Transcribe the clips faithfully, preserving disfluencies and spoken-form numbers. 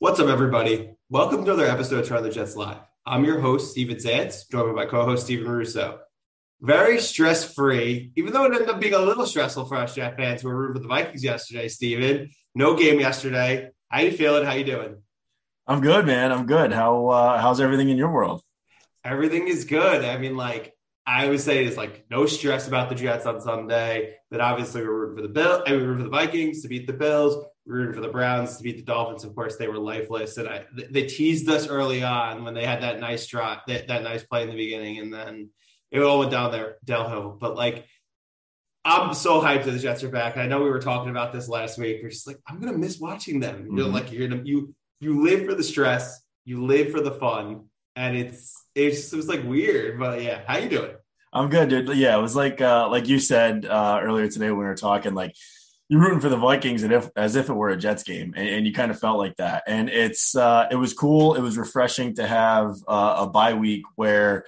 What's up, everybody? Welcome to another episode of Charlie Jets Live. I'm your host, Stephen Zantz, joined by my co-host, Stephen Russo. Very stress-free, even though it ended up being a little stressful for us Jet fans who were rooting for the Vikings yesterday, Stephen. No game yesterday. How you feeling? How you doing? I'm good, man. I'm good. How uh, how's everything in your world? Everything is good. I mean, like I would say, it's like no stress about the Jets on Sunday. But obviously, we're rooting for the Bill. I mean, we're rooting for the Vikings to beat the Bills. We're rooting for the Browns to beat the Dolphins. Of course, they were lifeless, and I, they teased us early on when they had that nice drop, that, that nice play in the beginning, and then it all went down there downhill. But like, I'm so hyped that the Jets are back. I know we were talking about this last week. We're just like, I'm gonna miss watching them. Mm-hmm. You're like, you're gonna you. You live for the stress, you live for the fun, and it's it's just, it was like weird, but yeah. How you doing? I'm good, dude. Yeah, it was like uh, like you said uh, earlier today when we were talking. Like you're rooting for the Vikings and if, as if it were a Jets game, and, and you kind of felt like that. And it's uh, it was cool. It was refreshing to have uh, a bye week where,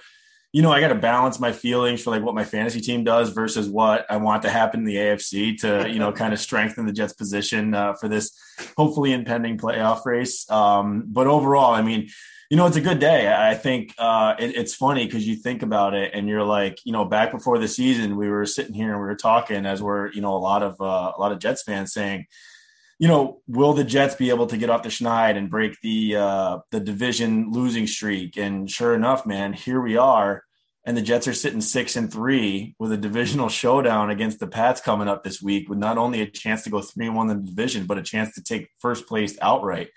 you know, I got to balance my feelings for like what my fantasy team does versus what I want to happen in the A F C to, you know, kind of strengthen the Jets position uh, for this hopefully impending playoff race. Um, but overall, I mean, you know, it's a good day. I think uh, it, it's funny because you think about it and you're like, you know, back before the season, we were sitting here and we were talking as we're, you know, a lot of uh, a lot of Jets fans saying, you know, will the Jets be able to get off the schneid and break the uh, the division losing streak? And sure enough, man, here we are. And the Jets are sitting six and three with a divisional showdown against the Pats coming up this week with not only a chance to go three and one in the division, but a chance to take first place outright.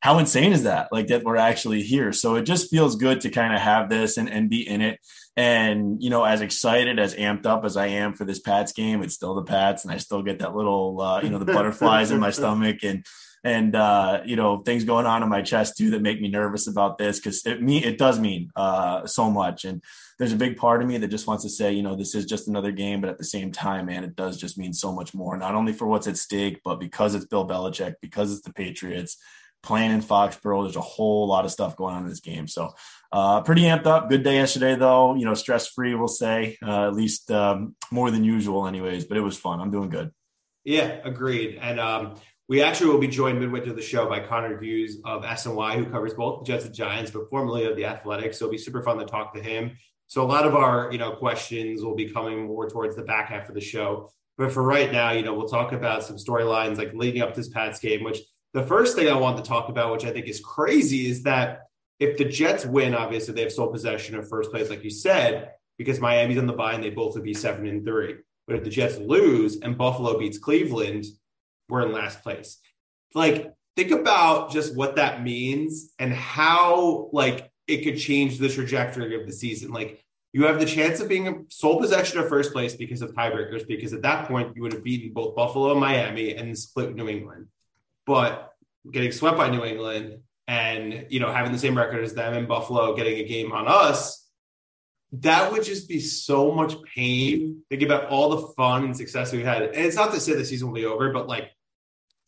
How insane is that? Like that we're actually here. So it just feels good to kind of have this and, and be in it. And, you know, as excited, as amped up as I am for this Pats game, it's still the Pats. And I still get that little, uh, you know, the butterflies in my stomach and, and, uh, you know, things going on in my chest too, that make me nervous about this. Cause it me, it does mean uh, so much. And there's a big part of me that just wants to say, you know, this is just another game, but at the same time, man, it does just mean so much more, not only for what's at stake, but because it's Bill Belichick, because it's the Patriots, playing in Foxborough. There's a whole lot of stuff going on in this game. So uh, pretty amped up. Good day yesterday, though. You know, stress-free, we'll say, uh, at least um, more than usual anyways. But it was fun. I'm doing good. Yeah, agreed. And um, we actually will be joined midway through the show by Connor Hughes of S N Y, who covers both the Jets and Giants, but formerly of the Athletics. So it'll be super fun to talk to him. So a lot of our, you know, questions will be coming more towards the back half of the show. But for right now, you know, we'll talk about some storylines like leading up to this Pats game, which the first thing I wanted to talk about, which I think is crazy, is that if the Jets win, obviously they have sole possession of first place, like you said, because Miami's on the bye and they both would be seven and three. But if the Jets lose and Buffalo beats Cleveland, we're in last place. Like, think about just what that means and how, like, it could change the trajectory of the season. Like, you have the chance of being sole possession of first place because of tiebreakers, because at that point you would have beaten both Buffalo and Miami and split New England. But getting swept by New England and, you know, having the same record as them and Buffalo getting a game on us, that would just be so much pain. Think about all the fun and success we had. And it's not to say the season will be over, but, like,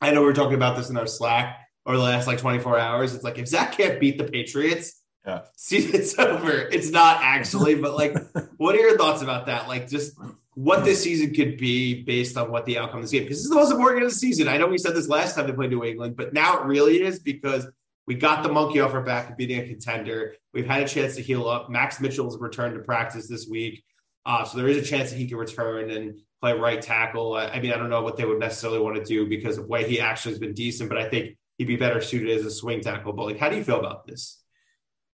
I know we were talking about this in our Slack over the last, like, twenty-four hours. It's like, if Zach can't beat the Patriots, yeah, season's over. It's not actually, but, like, what are your thoughts about that? Like, just – what this season could be based on what the outcome of this game, because this is the most important of the season. I know we said this last time they played New England, but now it really is because we got the monkey off our back of beating a contender. We've had a chance to heal up. Max Mitchell's returned to practice this week. Uh, so there is a chance that he can return and play right tackle. I, I mean, I don't know what they would necessarily want to do because of why he actually has been decent, but I think he'd be better suited as a swing tackle. But, like, how do you feel about this?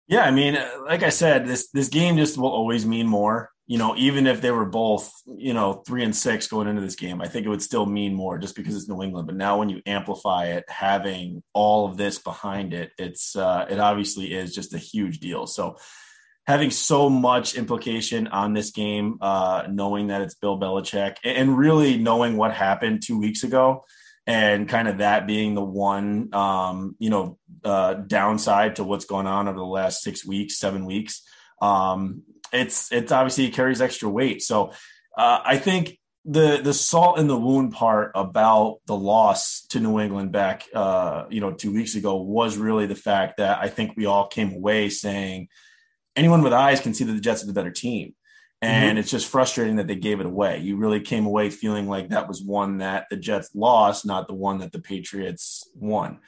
Yeah, I mean, like I said, this, this game just will always mean more. You know, even if they were both, you know, three and six going into this game, I think it would still mean more just because it's New England. But now when you amplify it, having all of this behind it, it's uh, it obviously is just a huge deal. So having so much implication on this game, uh, knowing that it's Bill Belichick and really knowing what happened two weeks ago. and kind of that being the one, um, you know, uh, downside to what's going on over the last six weeks, seven weeks. Um, it's it's obviously it carries extra weight. So uh, I think the the salt in the wound part about the loss to New England back, uh, you know, two weeks ago was really the fact that I think we all came away saying anyone with eyes can see that the Jets are the better team. And mm-hmm. it's just frustrating that they gave it away. You really came away feeling like that was one that the Jets lost, not the one that the Patriots won.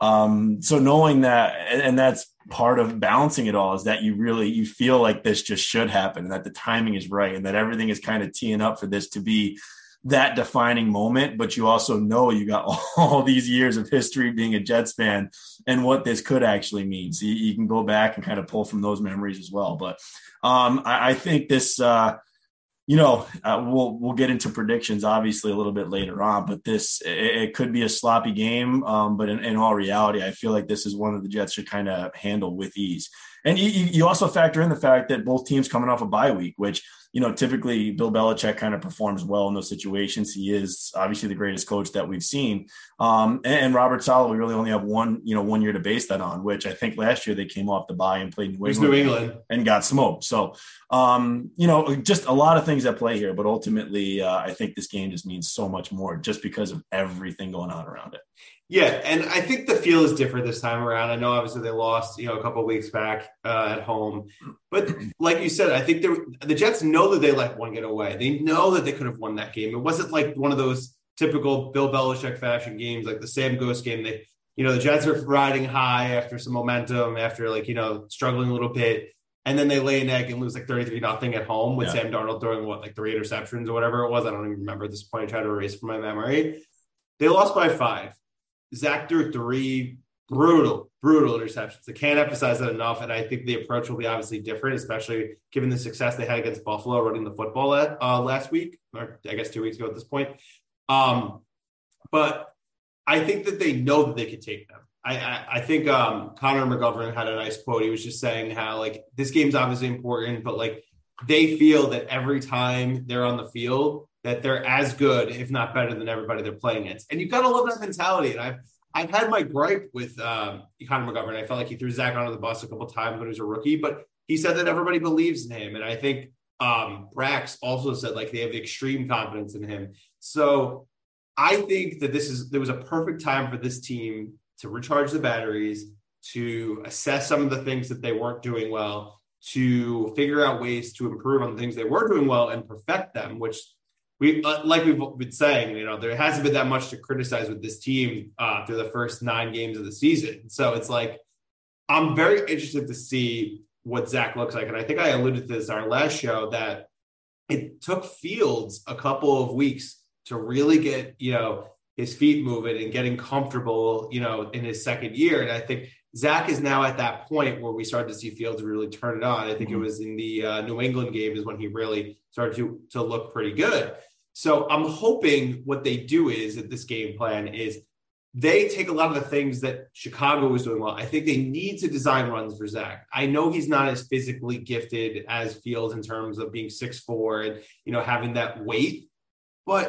Um, so knowing that, and that's part of balancing it all, is that you really, you feel like this just should happen and that the timing is right and that everything is kind of teeing up for this to be that defining moment. But you also know you got all these years of history being a Jets fan and what this could actually mean. So you, you can go back and kind of pull from those memories as well. But um, I, I think this, uh, you know, uh, we'll we'll get into predictions, obviously, a little bit later on, but this, it, it could be a sloppy game. Um, but in, in all reality, I feel like this is one that the Jets should kind of handle with ease. And you, you also factor in the fact that both teams coming off a bye week, which, you know, typically Bill Belichick kind of performs well in those situations. He is obviously the greatest coach that we've seen. Um, and, and Robert Saleh, we really only have one, you know, one year to base that on, which I think last year they came off the bye and played New England, New England. and got smoked. So, um, you know, just a lot of things at play here. But ultimately, uh, I think this game just means so much more just because of everything going on around it. Yeah, and I think the feel is different this time around. I know obviously they lost, you know, a couple of weeks back uh, at home, but like you said, I think the Jets know that they let one get away. They know that they could have won that game. It wasn't like one of those typical Bill Belichick fashion games, like the Sam Ghost game. They, you know, the Jets are riding high after some momentum, after like, you know, struggling a little bit, and then they lay an egg and lose like thirty-three nothing at home with yeah. Sam Darnold throwing what like three interceptions or whatever it was. I don't even remember at this point. I tried to erase from my memory. They lost by five. Zach threw three brutal, brutal interceptions. I can't emphasize that enough. And I think the approach will be obviously different, especially given the success they had against Buffalo running the football at, uh, last week, or I guess two weeks ago at this point. Um, but I think that they know that they can take them. I, I, I think um, Connor McGovern had a nice quote. He was just saying how, like, this game's obviously important, but, like, they feel that every time they're on the field, that they're as good, if not better, than everybody they're playing against. And you've got to love that mentality. And I've I've had my gripe with um, Connor McGovern. I felt like he threw Zach under the bus a couple of times when he was a rookie, but he said that everybody believes in him. And I think um, Brax also said, like, they have extreme confidence in him. So I think that this is there was a perfect time for this team to recharge the batteries, to assess some of the things that they weren't doing well, to figure out ways to improve on the things they were doing well and perfect them, which – We like we've been saying, you know, there hasn't been that much to criticize with this team uh, through the first nine games of the season. So it's like, I'm very interested to see what Zach looks like. And I think I alluded to this our last show that it took Fields a couple of weeks to really get, you know, his feet moving and getting comfortable, you know, in his second year. And I think Zach is now at that point where we started to see Fields really turn it on. I think mm-hmm. it was in the uh, New England game is when he really started to, to look pretty good. So I'm hoping what they do is that this game plan is they take a lot of the things that Chicago was doing well. I think they need to design runs for Zach. I know he's not as physically gifted as Fields in terms of being six foot four and, you know, having that weight, but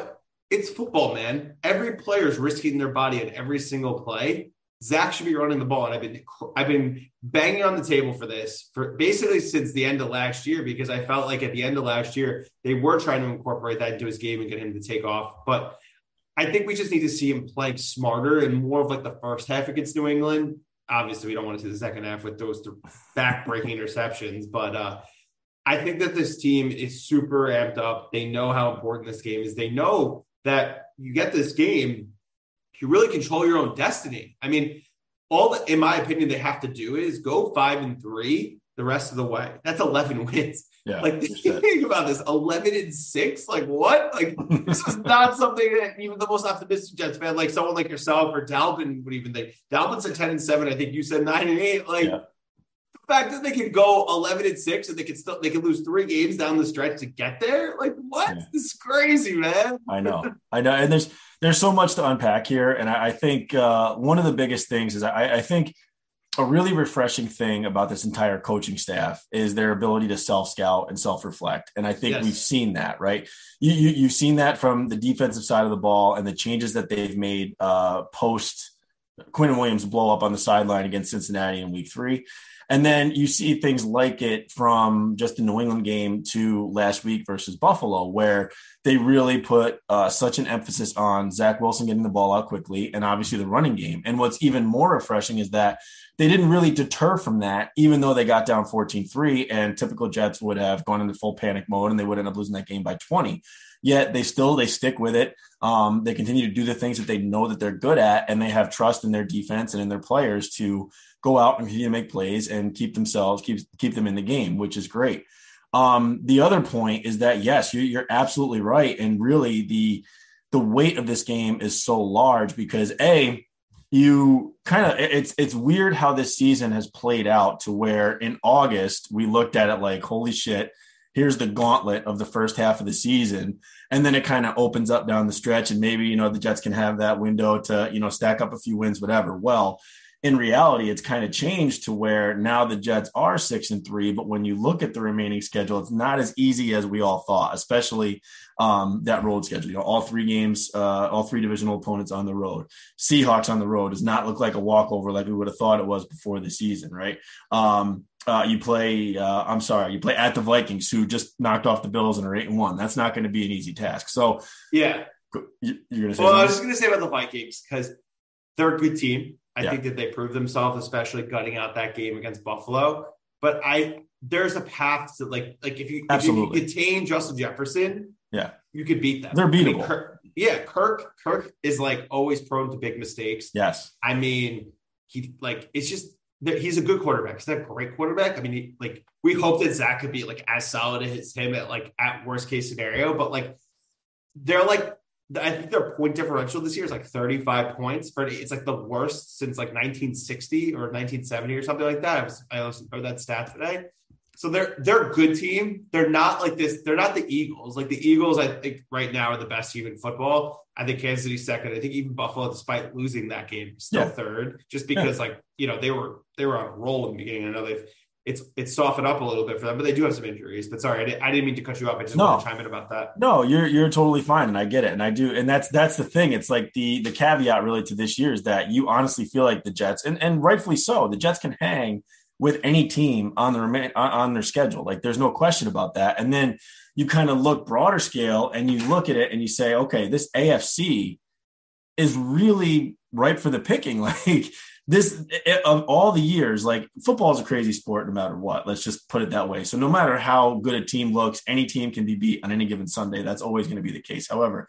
it's football, man. Every player is risking their body in every single play. Zach should be running the ball, and I've been I've been banging on the table for this for basically since the end of last year, because I felt like at the end of last year they were trying to incorporate that into his game and get him to take off. But I think we just need to see him playing smarter and more of like the first half against New England. Obviously, we don't want to see the second half with those back-breaking interceptions, but uh, I think that this team is super amped up. They know how important this game is. They know that you get this game, you really control your own destiny. I mean, all that, in my opinion, they have to do is go five and three the rest of the way. That's eleven wins. Yeah, like, think about this, eleven and six. Like, what? Like, this is not something that even the most optimistic Jets fan, like someone like yourself or Dalvin, would even think. Dalvin's at ten and seven. I think you said nine and eight. Like, yeah. The fact that they can go eleven and six and they can still they can lose three games down the stretch to get there, like, what? Yeah. This is crazy, man. I know, I know, and there's. There's so much to unpack here, and I, I think uh, one of the biggest things is I, I think a really refreshing thing about this entire coaching staff is their ability to self-scout and self-reflect. And I think yes. we've seen that, right? You, you, you've seen that from the defensive side of the ball and the changes that they've made uh, post Quinn Williams blow up on the sideline against Cincinnati in week three. And then you see things like it from just the New England game to last week versus Buffalo, where they really put uh, such an emphasis on Zach Wilson getting the ball out quickly and obviously the running game. And what's even more refreshing is that they didn't really deter from that, even though they got down fourteen three and typical Jets would have gone into full panic mode and they would end up losing that game by twenty. Yet they still, they stick with it. Um, they continue to do the things that they know that they're good at, and they have trust in their defense and in their players to go out and continue to make plays and keep themselves, keep, keep them in the game, which is great. Um, the other point is that, yes, you're, you're absolutely right. And really the, the weight of this game is so large because A, you kind of, it's, it's weird how this season has played out to where in August we looked at it like, holy shit, here's the gauntlet of the first half of the season. And then it kind of opens up down the stretch and maybe, you know, the Jets can have that window to, you know, stack up a few wins, whatever. Well, in reality, it's kind of changed to where now the Jets are six and three, but when you look at the remaining schedule, it's not as easy as we all thought, especially um, that road schedule, you know, all three games, uh, all three divisional opponents on the road. Seahawks on the road does not look like a walkover like we would have thought it was before the season. Right. Um, Uh, you play, uh, I'm sorry, you play at the Vikings, who just knocked off the Bills and are eight and one. That's not going to be an easy task. So, yeah, you, you're going to say. Well, something? I was going to say about the Vikings because they're a good team. I yeah. think that they proved themselves, especially gutting out that game against Buffalo. But I, there's a path to like, like if you if Absolutely. you contain Justin Jefferson, yeah, you could beat them. They're beatable. I mean, Kirk, yeah, Kirk, Kirk is like always prone to big mistakes. Yes, I mean he like it's just. He's a good quarterback. He's not a great quarterback. I mean, he, like we hope that Zach could be like as solid as him at like at worst case scenario, but like they're like, I think their point differential this year is like thirty-five points. For it's like the worst since like nineteen sixty or nineteen seventy or something like that. I was, I was, heard that stat today. So they're, they're a good team. They're not like this. They're not the Eagles. Like the Eagles, I think right now are the best team in football. I think Kansas City second. I think even Buffalo, despite losing that game, still yeah. third, just because yeah. like, you know, they were, they were on a roll in the beginning. I know they've, it's, it's softened up a little bit for them, but they do have some injuries, but sorry, I, did, I didn't mean to cut you off. I just no. wanted to chime in about that. No, you're, you're totally fine. And I get it. And I do. And that's, that's the thing. It's like the, the caveat really to this year is that you honestly feel like the Jets and, and rightfully so, the Jets can hang with any team on the remain on their schedule. Like there's no question about that. And then you kind of look broader scale and you look at it and you say, okay, this A F C is really ripe for the picking. Like this of all the years, like football is a crazy sport no matter what, let's just put it that way. So no matter how good a team looks, any team can be beat on any given Sunday. That's always going to be the case. However,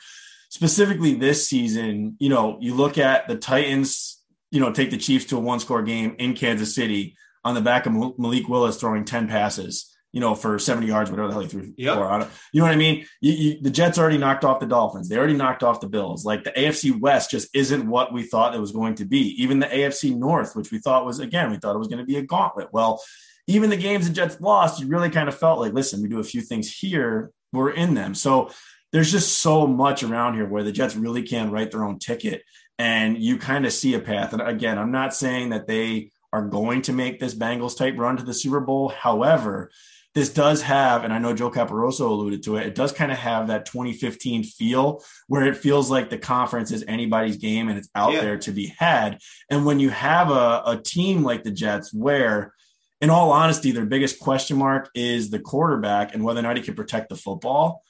specifically this season, you know, you look at the Titans, you know, take the Chiefs to a one score game in Kansas City, on the back of Malik Willis throwing ten passes, you know, for seventy yards, whatever the hell he threw yep. for. I don't, you know what I mean? You, you, the Jets already knocked off the Dolphins. They already knocked off the Bills. Like the A F C West just isn't what we thought it was going to be. Even the A F C North, which we thought was, again, we thought it was going to be a gauntlet. Well, even the games the Jets lost, you really kind of felt like, listen, we do a few things here, we're in them. So there's just so much around here where the Jets really can write their own ticket. And you kind of see a path. And again, I'm not saying that they are going to make this Bengals type run to the Super Bowl. However, this does have, and I know Joe Caparoso alluded to it, it does kind of have that twenty fifteen feel where it feels like the conference is anybody's game and it's out yeah. there to be had. And when you have a, a team like the Jets where, in all honesty, their biggest question mark is the quarterback and whether or not he can protect the football.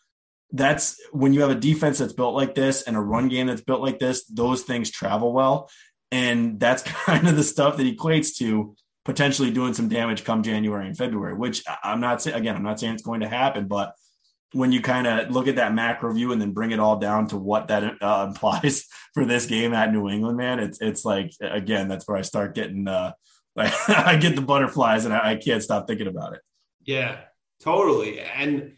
That's when you have a defense that's built like this and a run game that's built like this, those things travel well. And that's kind of the stuff that equates to potentially doing some damage come January and February, which I'm not saying, again, I'm not saying it's going to happen, but when you kind of look at that macro view and then bring it all down to what that uh, implies for this game at New England, man, it's, it's like, again, that's where I start getting, uh, like I get the butterflies and I, I can't stop thinking about it. Yeah, totally. And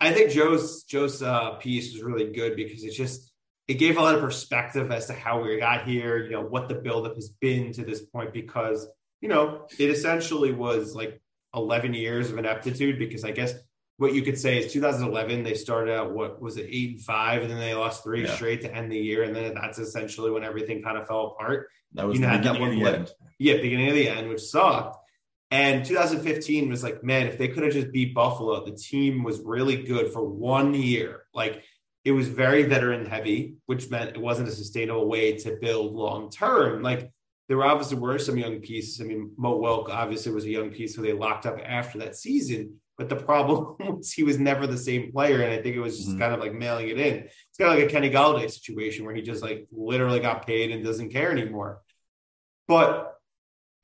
I think Joe's, Joe's uh, piece was really good because it's just, it gave a lot of perspective as to how we got here, you know, what the buildup has been to this point, because, you know, it essentially was like eleven years of ineptitude, because I guess what you could say is two thousand eleven, they started out, what was it, eight and five, and then they lost three yeah. straight to end the year. And then that's essentially when everything kind of fell apart. That was you know, the beginning that one of the end. yeah, beginning of the end, which sucked. And two thousand fifteen was like, man, if they could have just beat Buffalo, the team was really good for one year. Like, it was very veteran heavy, which meant it wasn't a sustainable way to build long-term. Like, there obviously were some young pieces. I mean, Mo Wilk obviously was a young piece who they locked up after that season. But the problem was he was never the same player. And I think it was just mm-hmm. kind of like mailing it in. It's kind of like a Kenny Golladay situation where he just like literally got paid and doesn't care anymore. But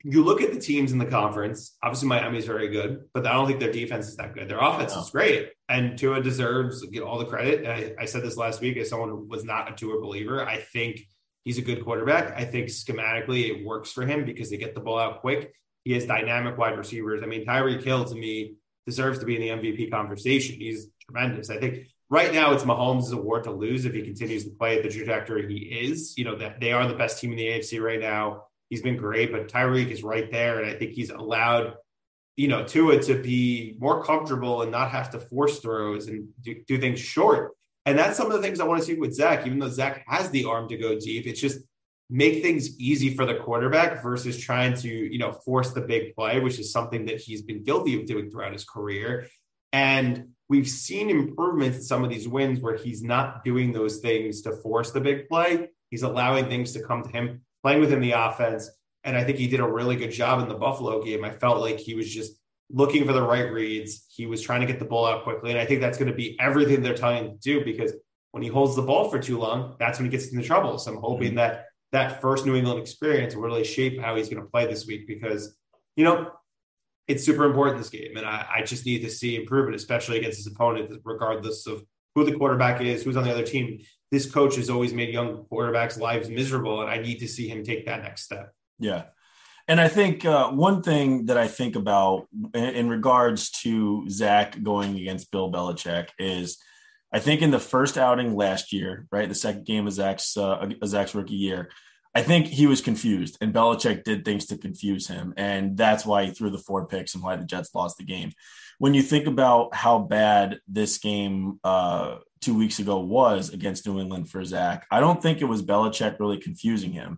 you look at the teams in the conference, obviously Miami's very good, but I don't think their defense is that good. Their offense no. is great. And Tua deserves get all the credit. And I, I said this last week as someone who was not a Tua believer. I think he's a good quarterback. I think schematically it works for him because they get the ball out quick. He has dynamic wide receivers. I mean, Tyreek Hill to me deserves to be in the M V P conversation. He's tremendous. I think right now it's Mahomes' award to lose if he continues to play at the trajectory he is. You know, that they are the best team in the A F C right now. He's been great, but Tyreek is right there. And I think he's allowed, you know, Tua to be more comfortable and not have to force throws and do, do things short. And that's some of the things I want to see with Zach, even though Zach has the arm to go deep. It's just make things easy for the quarterback versus trying to, you know, force the big play, which is something that he's been guilty of doing throughout his career. And we've seen improvements in some of these wins where he's not doing those things to force the big play. He's allowing things to come to him, playing within the offense. And I think he did a really good job in the Buffalo game. I felt like he was just looking for the right reads. He was trying to get the ball out quickly. And I think that's going to be everything they're telling him to do, because when he holds the ball for too long, that's when he gets into trouble. So I'm hoping mm-hmm. that that first New England experience will really shape how he's going to play this week, because, you know, it's super important this game. And I, I just need to see improvement, especially against his opponent, regardless of who the quarterback is, who's on the other team. This coach has always made young quarterbacks' lives miserable, and I need to see him take that next step. Yeah. And I think uh, one thing that I think about in, in regards to Zach going against Bill Belichick is I think in the first outing last year, right, the second game of Zach's, uh, of Zach's rookie year, I think he was confused, and Belichick did things to confuse him. And that's why he threw the four picks and why the Jets lost the game. When you think about how bad this game uh, two weeks ago was against New England for Zach, I don't think it was Belichick really confusing him.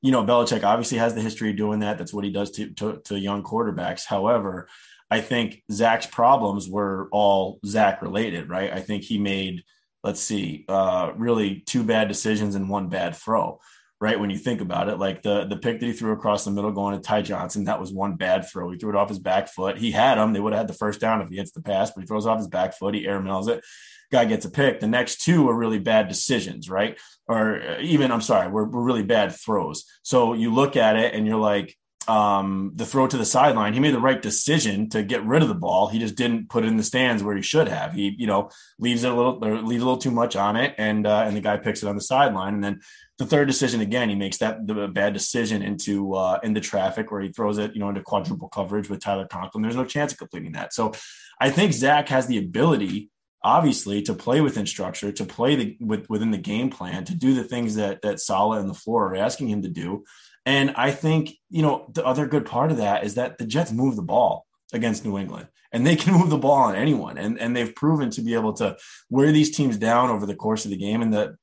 You know, Belichick obviously has the history of doing that. That's what he does to, to, to young quarterbacks. However, I think Zach's problems were all Zach related, right? I think he made, let's see, uh, really two bad decisions and one bad throw. Right. When you think about it, like the, the pick that he threw across the middle going to Ty Johnson, that was one bad throw. He threw it off his back foot. He had him. They would have had the first down if he hits the pass, but he throws off his back foot. He airmails it. Guy gets a pick. The next two are really bad decisions. Right. Or even, I'm sorry, we're, we're really bad throws. So you look at it and you're like, um, the throw to the sideline, he made the right decision to get rid of the ball. He just didn't put it in the stands where he should have. He, you know, leaves it a little, or leaves a little too much on it. And, uh, and the guy picks it on the sideline. And then the third decision, again, he makes that the bad decision into uh, into traffic where he throws it, you know, into quadruple coverage with Tyler Conklin. There's no chance of completing that. So I think Zach has the ability, obviously, to play within structure, to play the, with, within the game plan, to do the things that that Saleh and LaFleur are asking him to do. And I think, you know, the other good part of that is that the Jets move the ball against New England, and they can move the ball on anyone. And, and they've proven to be able to wear these teams down over the course of the game. And the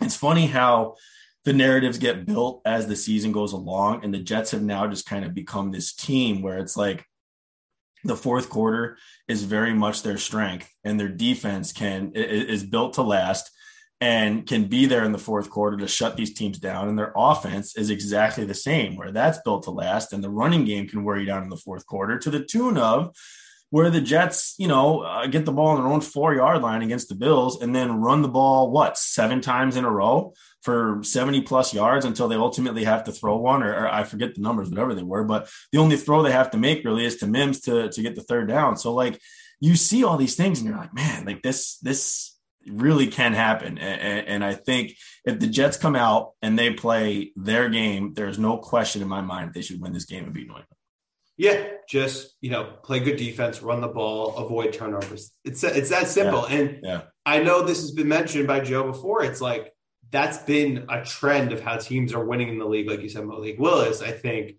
It's funny how the narratives get built as the season goes along, and the Jets have now just kind of become this team where it's like the fourth quarter is very much their strength, and their defense can is built to last and can be there in the fourth quarter to shut these teams down. And their offense is exactly the same, where that's built to last, and the running game can wear you down in the fourth quarter, to the tune of where the Jets, you know, uh, get the ball on their own four-yard line against the Bills and then run the ball, what, seven times in a row for seventy-plus yards until they ultimately have to throw one, or, or I forget the numbers, whatever they were, but the only throw they have to make really is to Mims to, to get the third down. So, like, you see all these things and you're like, man, like this this really can happen. And, and I think if the Jets come out and they play their game, there's no question in my mind they should win this game and beat New England. Yeah, just, you know, play good defense, run the ball, avoid turnovers. It's it's that simple. Yeah, and yeah. I know this has been mentioned by Joe before. It's like that's been a trend of how teams are winning in the league. Like you said, Malik Willis, I think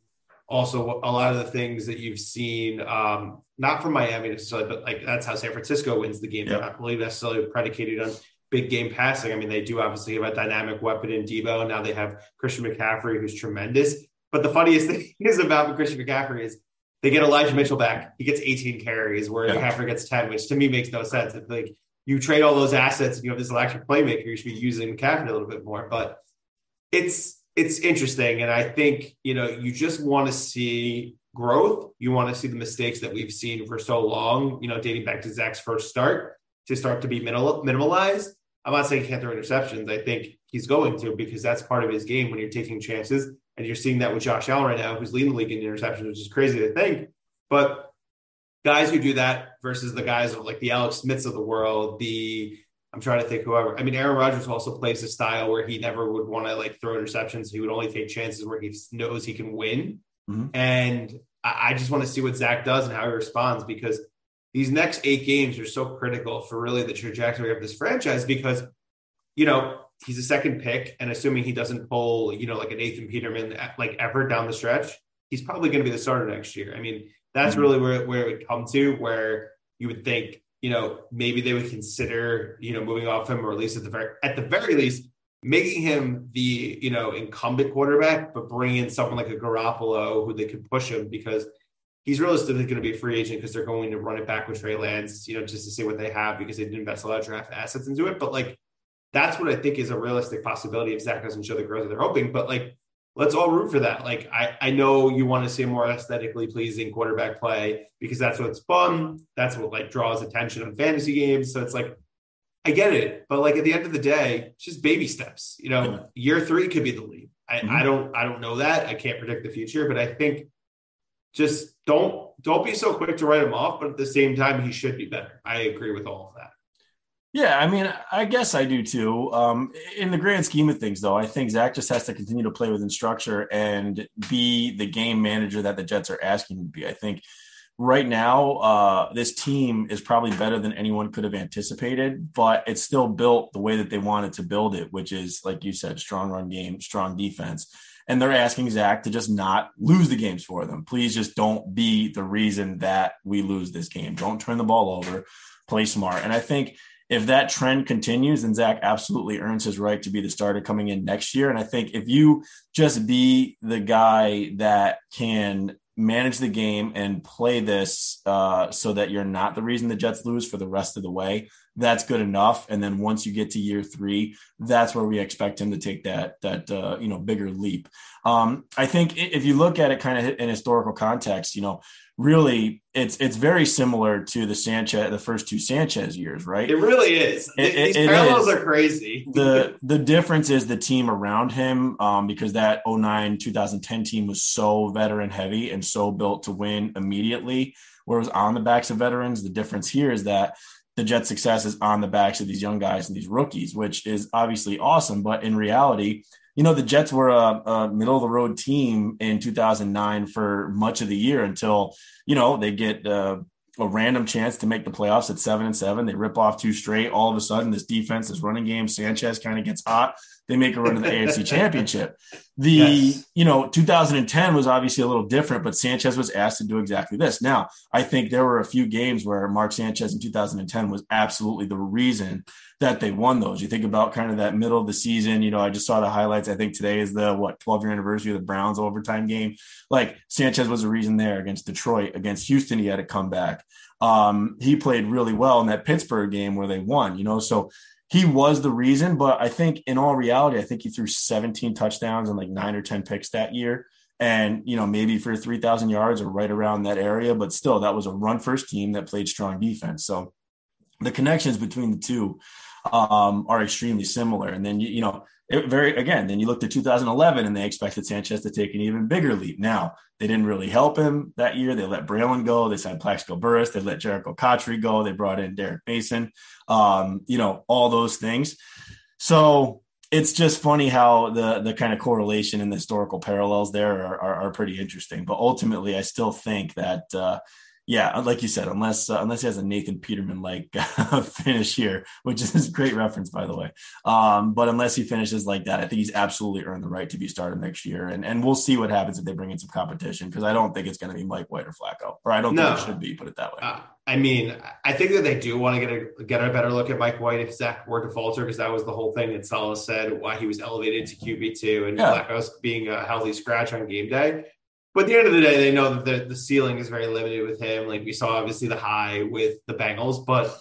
also a lot of the things that you've seen, um, not from Miami necessarily, but like that's how San Francisco wins the game. Yep. I believe necessarily predicated on big game passing. I mean, they do obviously have a dynamic weapon in Debo. Now they have Christian McCaffrey, who's tremendous. But the funniest thing is about Christian McCaffrey is they get Elijah Mitchell back. He gets eighteen carries, where yeah. McCaffrey gets ten, which to me makes no sense. It's like you trade all those assets and you have this electric playmaker, you should be using McCaffrey a little bit more. But it's it's interesting. And I think, you know, you just want to see growth. You want to see the mistakes that we've seen for so long, you know, dating back to Zach's first start to start to be minimal, minimalized. I'm not saying he can't throw interceptions. I think he's going to, because that's part of his game when you're taking chances. And you're seeing that with Josh Allen right now, who's leading the league in interceptions, which is crazy to think. But guys who do that versus the guys of like the Alex Smiths of the world, the, I'm trying to think whoever. I mean, Aaron Rodgers also plays a style where he never would want to like throw interceptions. He would only take chances where he knows he can win. Mm-hmm. And I, I just want to see what Zach does and how he responds, because these next eight games are so critical for really the trajectory of this franchise, because, you know, he's a second pick, and assuming he doesn't pull, you know, like a Nathan Peterman like effort down the stretch, he's probably going to be the starter next year. I mean, that's mm-hmm. really where, where it would come to, where you would think, you know, maybe they would consider, you know, moving off him, or at least at the very, at the very least, making him the, you know, incumbent quarterback, but bring in someone like a Garoppolo who they could push him, because he's realistically going to be a free agent, because they're going to run it back with Trey Lance, you know, just to see what they have, because they didn't invest a lot of draft assets into it. But like, that's what I think is a realistic possibility if Zach doesn't show the growth that they're hoping. But like, let's all root for that. Like, I, I know you want to see a more aesthetically pleasing quarterback play, because that's what's fun. That's what like draws attention on fantasy games. So it's like, I get it. But like at the end of the day, it's just baby steps, you know, mm-hmm. year three could be the lead. I, mm-hmm. I don't, I don't know that. I can't predict the future, but I think just don't, don't be so quick to write him off. But at the same time, he should be better. I agree with all of that. Yeah, I mean, I guess I do too. Um, in the grand scheme of things, though, I think Zach just has to continue to play within structure and be the game manager that the Jets are asking him to be. I think right now uh, this team is probably better than anyone could have anticipated, but it's still built the way that they wanted to build it, which is, like you said, strong run game, strong defense. And they're asking Zach to just not lose the games for them. Please just don't be the reason that we lose this game. Don't turn the ball over. Play smart. And I think – if that trend continues, then Zach absolutely earns his right to be the starter coming in next year. And I think if you just be the guy that can manage the game and play this uh, so that you're not the reason the Jets lose for the rest of the way, that's good enough. And then once you get to year three, that's where we expect him to take that, that uh, you know, bigger leap. Um, I think if you look at it kind of in historical context, you know, really, it's it's very similar to the Sanchez, the first two Sanchez years, right? It really is. It, it, These it parallels is. are crazy. the The difference is the team around him, um, because that oh nine, twenty ten team was so veteran heavy and so built to win immediately, whereas on the backs of veterans, the difference here is that the Jets' success is on the backs of these young guys and these rookies, which is obviously awesome, but in reality, you know, the Jets were a, a middle-of-the-road team in two thousand nine for much of the year until, you know, they get uh, a random chance to make the playoffs at seven and seven. They rip off two straight. All of a sudden, this defense, this running game, Sanchez kind of gets hot. They make a run to the A F C Championship. The, yes. you know, two thousand ten was obviously a little different, but Sanchez was asked to do exactly this. Now, I think there were a few games where Mark Sanchez in two thousand ten was absolutely the reason that they won those. You think about kind of that middle of the season, you know, I just saw the highlights. I think today is the, what, twelve-year anniversary of the Browns overtime game. Like, Sanchez was the reason there against Detroit, against Houston, he had a comeback. Um, he played really well in that Pittsburgh game where they won, you know, so he was the reason. But I think in all reality, I think he threw seventeen touchdowns and like nine or ten picks that year. And, you know, maybe for three thousand yards or right around that area, but still that was a run first team that played strong defense. So the connections between the two um, are extremely similar. And then, you, you know, it very, again, then you looked at two thousand eleven and they expected Sanchez to take an even bigger leap. Now they didn't really help him that year. They let Braylon go. They signed Plaxico Burress. They let Jericho Cotchery go. They brought in Derek Mason, um, you know, all those things. So it's just funny how the, the kind of correlation and the historical parallels there are, are, are pretty interesting, but ultimately I still think that, uh, yeah, like you said, unless uh, unless he has a Nathan Peterman like finish here, which is a great reference, by the way. Um, but unless he finishes like that, I think he's absolutely earned the right to be started next year. And and we'll see what happens if they bring in some competition, because I don't think it's going to be Mike White or Flacco, or I don't no. think it should be, put it that way. Uh, I mean, I think that they do want to get a get a better look at Mike White if Zach were to falter, because that was the whole thing that Saleh said, why he was elevated to Q B two and yeah. Flacco's being a healthy scratch on game day. But at the end of the day, they know that the, the ceiling is very limited with him. Like, we saw, obviously, the high with the Bengals, but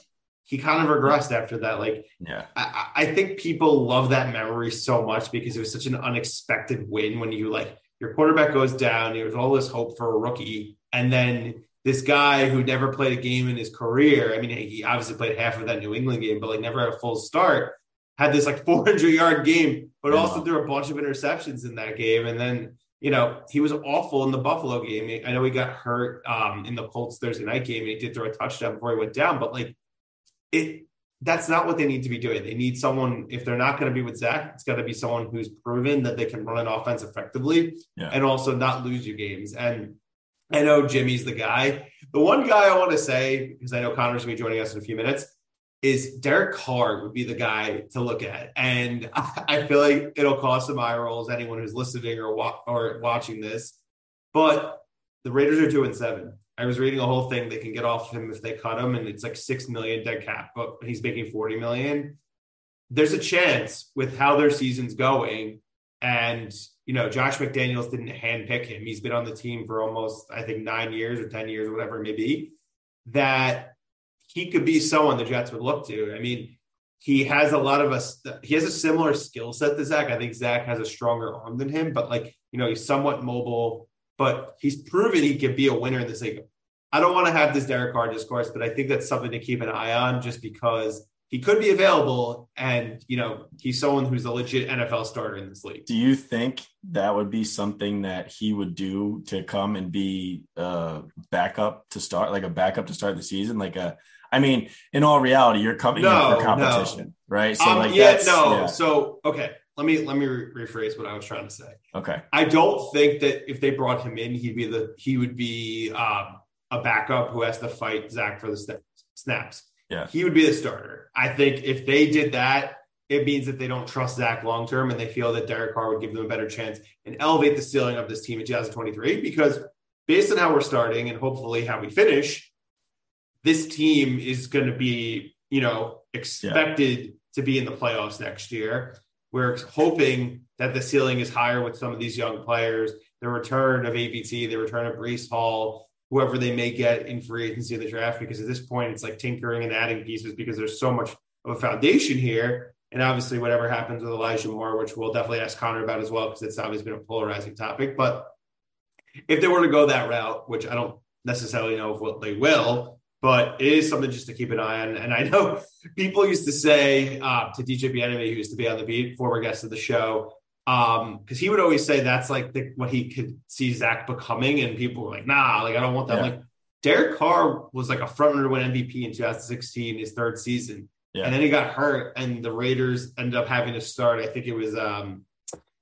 he kind of regressed after that. Like, yeah. I, I think people love that memory so much because it was such an unexpected win when you, like, your quarterback goes down, there was all this hope for a rookie, and then this guy who never played a game in his career, I mean, he obviously played half of that New England game, but, like, never had a full start, had this, like, four hundred-yard game, but yeah. also threw a bunch of interceptions in that game, and then – you know, he was awful in the Buffalo game. I know he got hurt um, in the Colts Thursday night game, and he did throw a touchdown before he went down. But, like, it that's not what they need to be doing. They need someone, if they're not going to be with Zach, it's got to be someone who's proven that they can run an offense effectively yeah. and also not lose you games. And I know Jimmy's the guy. The one guy I want to say, because I know Connor's going to be joining us in a few minutes, is Derek Carr would be the guy to look at. And I feel like it'll cause some eye rolls, anyone who's listening or wa- or watching this. But the Raiders are two and seven. I was reading a whole thing. They can get off him if they cut him, and it's like six million dollars dead cap, but he's making forty million dollars. There's a chance with how their season's going. And, you know, Josh McDaniels didn't handpick him. He's been on the team for almost, I think, nine years or ten years, or whatever it may be, that he could be someone the Jets would look to. I mean, he has a lot of us. He has a similar skill set to Zach. I think Zach has a stronger arm than him, but, like, you know, he's somewhat mobile, but he's proven he can be a winner in this league. I don't want to have this Derek Carr discourse, but I think that's something to keep an eye on just because he could be available, and, you know, he's someone who's a legit N F L starter in this league. Do you think that would be something that he would do to come and be uh, backup to start, like a backup to start the season? Like a, I mean, in all reality, you're coming no, in for competition, no. right? So um, like, yeah, that's, no. Yeah. So okay, let me let me re- rephrase what I was trying to say. Okay, I don't think that if they brought him in, he'd be the he would be um, a backup who has to fight Zach for the st- snaps. Yeah. He would be the starter. I think if they did that, it means that they don't trust Zach long-term, and they feel that Derek Carr would give them a better chance and elevate the ceiling of this team in two thousand twenty-three, because based on how we're starting and hopefully how we finish, this team is going to be, you know, expected yeah. to be in the playoffs next year. We're hoping that the ceiling is higher with some of these young players, the return of A B T, the return of Breece Hall, whoever they may get in free agency of the draft, because at this point it's like tinkering and adding pieces because there's so much of a foundation here. And obviously whatever happens with Elijah Moore, which we'll definitely ask Connor about as well, because it's obviously been a polarizing topic. But if they were to go that route, which I don't necessarily know if what they will, but it is something just to keep an eye on. And I know people used to say uh, to D J Bieniemy, who used to be on the beat, former guest of the show, Um, because he would always say that's like the, what he could see Zach becoming, and people were like, nah, like I don't want that. Yeah. Like Derek Carr was like a front runner to win M V P in two thousand sixteen, his third season, yeah. and then he got hurt, and the Raiders ended up having to start. I think it was um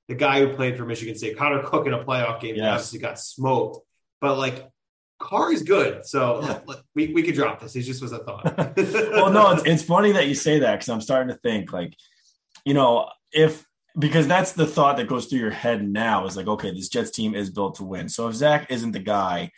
the guy who played for Michigan State, Connor Cook, in a playoff game. Yes. He obviously got smoked, but like Carr is good, so yeah. like, we we could drop this. It just was a thought. Well, no, it's, it's funny that you say that, because I'm starting to think like, you know, if. Because that's the thought that goes through your head now is like, okay, this Jets team is built to win. So if Zach isn't the guy,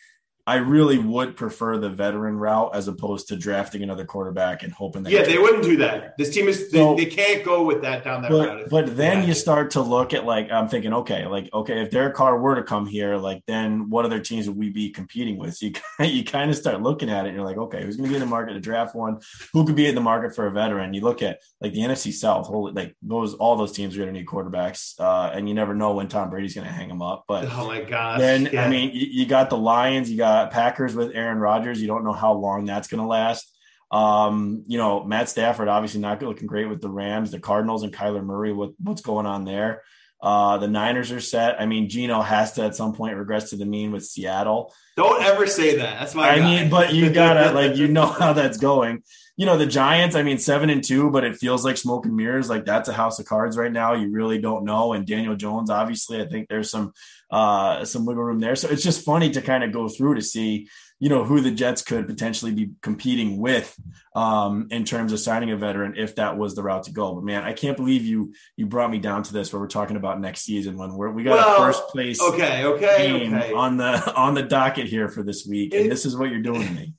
I really would prefer the veteran route as opposed to drafting another quarterback and hoping that. Yeah, they wouldn't do that. This team is, so, they, they can't go with that down that but, route. But then you start to look at like, I'm thinking, okay, like, okay, if Derek Carr were to come here, like then what other teams would we be competing with? So you, you kind of start looking at it and you're like, okay, who's going to be in the market to draft one? Who could be in the market for a veteran? You look at like the N F C South, whole, like those, all those teams are going to need quarterbacks. Uh, and you never know when Tom Brady's going to hang them up. But oh my gosh. Then, yeah. I mean, you, you got the Lions, you got Uh, Packers with Aaron Rodgers. You don't know how long that's going to last. Um, you know, Matt Stafford, obviously not looking great with the Rams, the Cardinals and Kyler Murray, what, what's going on there. Uh, the Niners are set. I mean, Geno has to at some point regress to the mean with Seattle. Don't ever say that. That's my I guy. mean, but you gotta like, you know how that's going. you know, the Giants, I mean, seven and two, but it feels like smoke and mirrors. Like, that's a house of cards right now. You really don't know. And Daniel Jones, obviously, I think there's some, uh, some wiggle room there. So it's just funny to kind of go through to see, you know, who the Jets could potentially be competing with um, in terms of signing a veteran, if that was the route to go. But man, I can't believe you, you brought me down to this, where we're talking about next season when we're, we got well, a first place okay, okay, game okay. on the, on the docket here for this week. And it, this is what you're doing to me.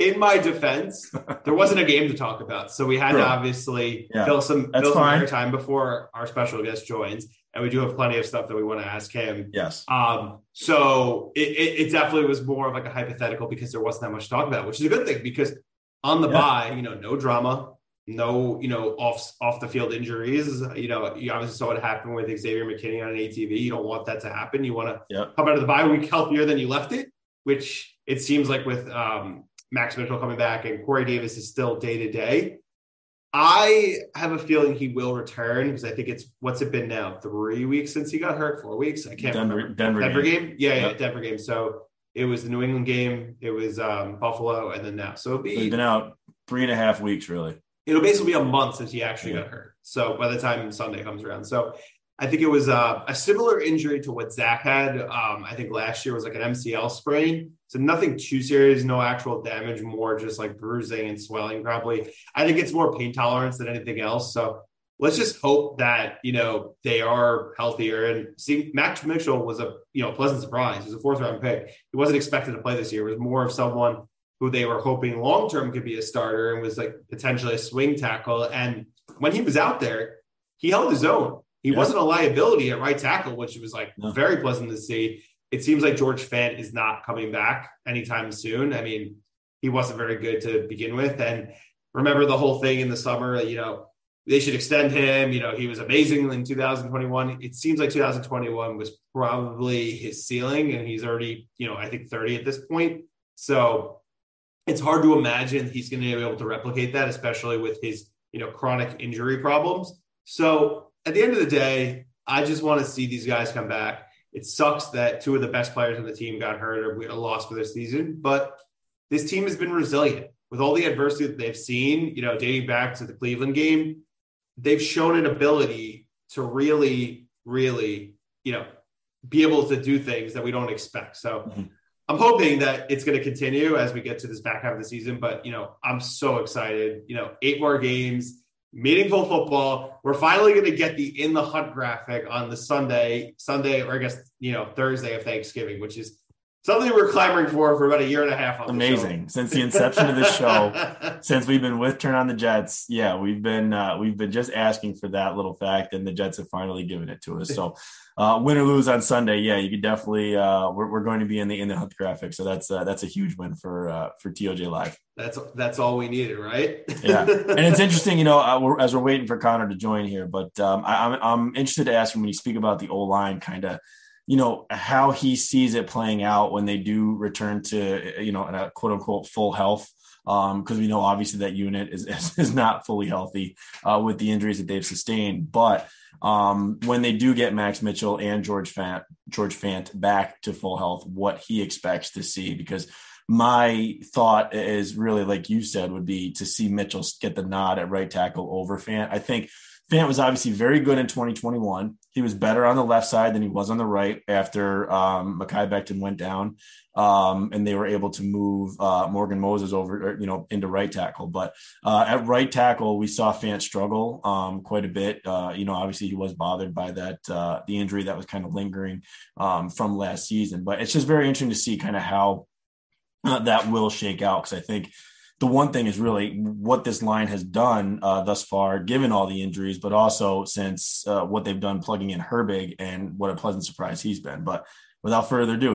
In my defense, there wasn't a game to talk about. So we had True. to obviously yeah. fill some, That's fill some time before our special guest joins. And we do have plenty of stuff that we want to ask him. Yes. Um, so it, it, it definitely was more of like a hypothetical because there wasn't that much to talk about, which is a good thing because on the yeah. bye, you know, no drama, no, you know, off, off the field injuries. You know, you obviously saw what happened with Xavier McKinney on an A T V. You don't want that to happen. You want to yeah. come out of the bye week healthier than you left it, which it seems like with um, Max Mitchell coming back and Corey Davis is still day to day. I have a feeling he will return because I think it's what's it been now three weeks since he got hurt, four weeks. I can't Denver, remember Denver, Denver game. game. Yeah, yeah, yep. Denver game. So it was the New England game. It was um, Buffalo, and then now. So it'll be so he's been out three and a half weeks. Really, it'll basically be a month since he actually yeah. got hurt. So by the time Sunday comes around, so I think it was uh, a similar injury to what Zach had. Um, I think last year was like an M C L sprain. So nothing too serious, no actual damage, more just like bruising and swelling probably. I think it's more pain tolerance than anything else. So let's just hope that, you know, they are healthier. And see, Max Mitchell was a, you know, pleasant surprise. He was a fourth round pick. He wasn't expected to play this year. It was more of someone who they were hoping long-term could be a starter and was like potentially a swing tackle. And when he was out there, he held his own. He yeah. wasn't a liability at right tackle, which was like no. very pleasant to see. It seems like George Fant is not coming back anytime soon. I mean, he wasn't very good to begin with. And remember the whole thing in the summer, you know, they should extend him. You know, he was amazing in two thousand twenty-one. It seems like two thousand twenty-one was probably his ceiling, and he's already, you know, I think thirty at this point. So it's hard to imagine he's going to be able to replicate that, especially with his, you know, chronic injury problems. So at the end of the day, I just want to see these guys come back. It sucks that two of the best players on the team got hurt or we are lost for this season, but this team has been resilient with all the adversity that they've seen, you know, dating back to the Cleveland game. They've shown an ability to really, really, you know, be able to do things that we don't expect. So mm-hmm. I'm hoping that it's going to continue as we get to this back half of the season, but, you know, I'm so excited, you know, eight more games, meaningful football. We're finally going to get the in the hunt graphic on the Sunday, Sunday, or I guess, you know, Thursday of Thanksgiving, which is something we're clamoring for for about a year and a half. On Amazing. The since the inception of this show, since we've been with Turn on the Jets. Yeah, we've been, uh, we've been just asking for that little fact, and the Jets have finally given it to us. So uh, win or lose on Sunday. Yeah, you could definitely, uh, we're, we're going to be in the, in the hunt graphic. So that's, uh, that's a huge win for, uh, for T O J Live. That's that's all we needed, right? Yeah, and it's interesting, you know, uh, we're, as we're waiting for Connor to join here, but um, I, I'm I'm interested to ask him when you speak about the O-line, kind of, you know, how he sees it playing out when they do return to, you know, a quote unquote full health, because um, we know obviously that unit is is not fully healthy uh, with the injuries that they've sustained, but. Um, when they do get Max Mitchell and George Fant, George Fant back to full health, what he expects to see, because my thought is really, like you said, would be to see Mitchell get the nod at right tackle over Fant. I think Fant was obviously very good in twenty twenty-one. He was better on the left side than he was on the right after um, Mekhi Becton went down, um, and they were able to move uh, Morgan Moses over, or, you know, into right tackle. But uh, at right tackle, we saw Fant struggle um, quite a bit. Uh, you know, obviously he was bothered by that uh, the injury that was kind of lingering um, from last season. But it's just very interesting to see kind of how uh, that will shake out, because I think the one thing is really what this line has done uh, thus far, given all the injuries, but also since uh, what they've done plugging in Herbig, and what a pleasant surprise he's been. But without further ado.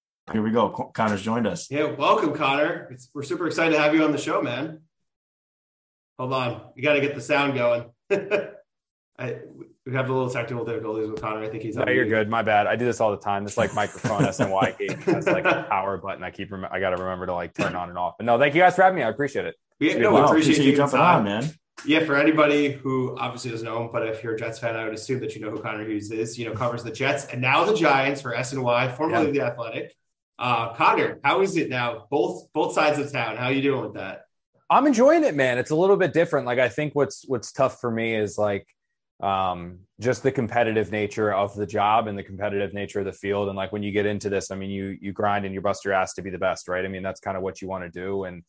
Here we go. Connor's joined us. Yeah, welcome, Connor. It's, we're super excited to have you on the show, man. Hold on. You got to get the sound going. I, we have a little technical difficulties with Connor. I think he's. No, you're good. My bad. I do this all the time. It's like microphone S N Y gate has like a power button. I keep. Rem- I got to remember to like turn on and off. But no, thank you guys for having me. I appreciate it. Yeah, no, we appreciate, appreciate you jumping on, man. Yeah, for anybody who obviously doesn't know him, but if you're a Jets fan, I would assume that you know who Connor Hughes is. You know, covers the Jets and now the Giants for S N Y, formerly yeah. the Athletic. Uh, Connor, how is it now? Both both sides of town. How are you doing with that? I'm enjoying it, man. It's a little bit different. Like, I think what's what's tough for me is like um, just the competitive nature of the job and the competitive nature of the field. And like when you get into this, I mean, you you grind and you bust your ass to be the best, right? I mean, that's kind of what you want to do. And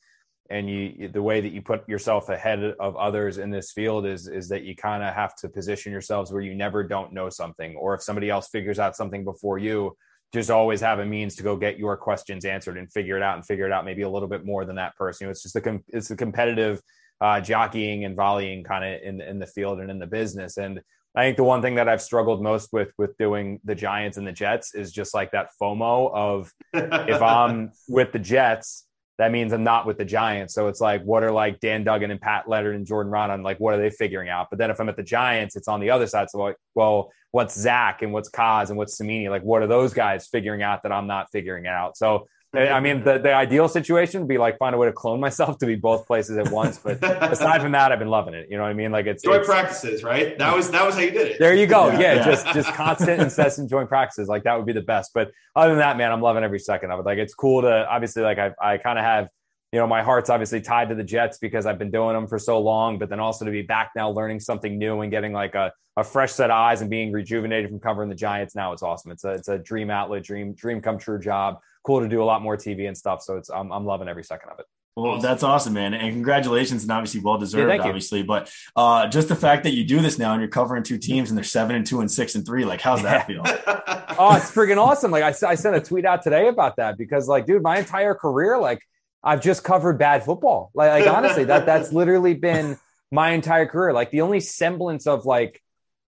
And you, the way that you put yourself ahead of others in this field is, is that you kind of have to position yourselves where you never don't know something, or if somebody else figures out something before you, just always have a means to go get your questions answered and figure it out and figure it out maybe a little bit more than that person. You know, it's just the it's the competitive uh, jockeying and volleying kind of in in the field and in the business. And I think the one thing that I've struggled most with with doing the Giants and the Jets is just like that FOMO of if I'm with the Jets, that means I'm not with the Giants. So it's like, what are like Dan Duggan and Pat Leonard and Jordan Ronan, like, what are they figuring out? But then if I'm at the Giants, it's on the other side. So like, well, what's Zach and what's Kaz and what's Semini? Like, what are those guys figuring out that I'm not figuring out? So, I mean, the, the ideal situation would be like, find a way to clone myself to be both places at once. But aside from that, I've been loving it. You know what I mean? Like it's joint practices, right? That was, that was how you did it. There you go. Yeah. yeah, yeah. Just, just constant incessant joint practices. Like that would be the best. But other than that, man, I'm loving every second of it. Like it's cool to obviously like I, I kind of have, you know, my heart's obviously tied to the Jets because I've been doing them for so long, but then also to be back now learning something new and getting like a, a fresh set of eyes and being rejuvenated from covering the Giants. Now it's awesome. It's a, it's a dream outlet, dream, dream come true job. Cool to do a lot more T V and stuff. So it's, I'm, I'm loving every second of it. Well, that's awesome, man. And congratulations, and obviously well-deserved, yeah, obviously. But uh, just the fact that you do this now and you're covering two teams and they're seven and two and six and three, like, how's yeah. that feel? Oh, it's freaking awesome. Like I, I sent a tweet out today about that because like, dude, my entire career, like I've just covered bad football. Like, like honestly, that that's literally been my entire career. Like the only semblance of like,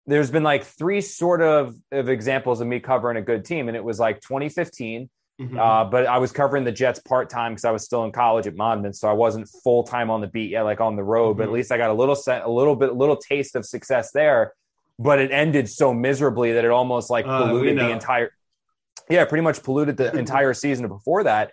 there's been like three sort of, of examples of me covering a good team. And it was like twenty fifteen. Mm-hmm. Uh, but I was covering the Jets part-time because I was still in college at Monmouth. So I wasn't full-time on the beat yet, like on the road, mm-hmm. but at least I got a little set, a little bit, a little taste of success there, but it ended so miserably that it almost like polluted uh, the entire, yeah, pretty much polluted the entire season before that.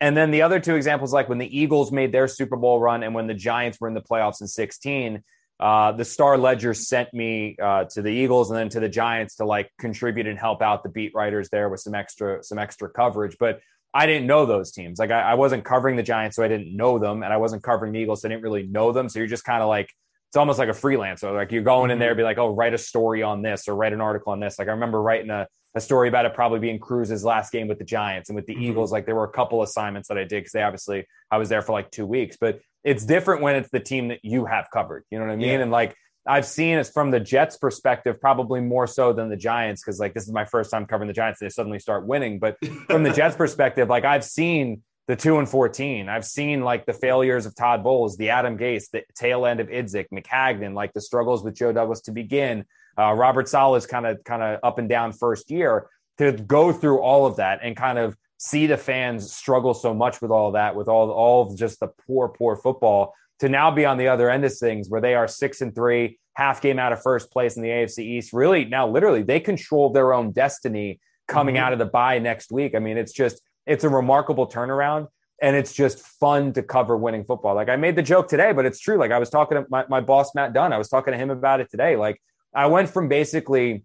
And then the other two examples, like when the Eagles made their Super Bowl run and when the Giants were in the playoffs in sixteen, uh, the Star Ledger sent me uh, to the Eagles and then to the Giants to like contribute and help out the beat writers there with some extra some extra coverage. But I didn't know those teams. Like I, I wasn't covering the Giants, so I didn't know them, and I wasn't covering the Eagles, so I didn't really know them. So you're just kind of like it's almost like a freelancer. Like you're going in there and be like, oh, write a story on this or write an article on this. Like I remember writing a, a story about it probably being Cruz's last game with the Giants and with the mm-hmm. Eagles. Like there were a couple assignments that I did because they obviously I was there for like two weeks, but it's different when it's the team that you have covered. You know what I mean? Yeah. And like I've seen it's from the Jets perspective, probably more so than the Giants, because like this is my first time covering the Giants. They suddenly start winning. But from the Jets perspective, like I've seen the two and fourteen. I've seen like the failures of Todd Bowles, the Adam Gase, the tail end of Idzik, McCagnon, like the struggles with Joe Douglas to begin. Uh, Robert Saleh's kind of kind of up and down first year. To go through all of that and kind of see the fans struggle so much with all that, with all, all of just the poor, poor football, to now be on the other end of things where they are six and three, half game out of first place in the A F C East. Really, now literally they control their own destiny coming mm-hmm. out of the bye next week. I mean, it's just, it's a remarkable turnaround, and it's just fun to cover winning football. Like I made the joke today, but it's true. Like I was talking to my, my boss, Matt Dunn. I was talking to him about it today. Like I went from basically,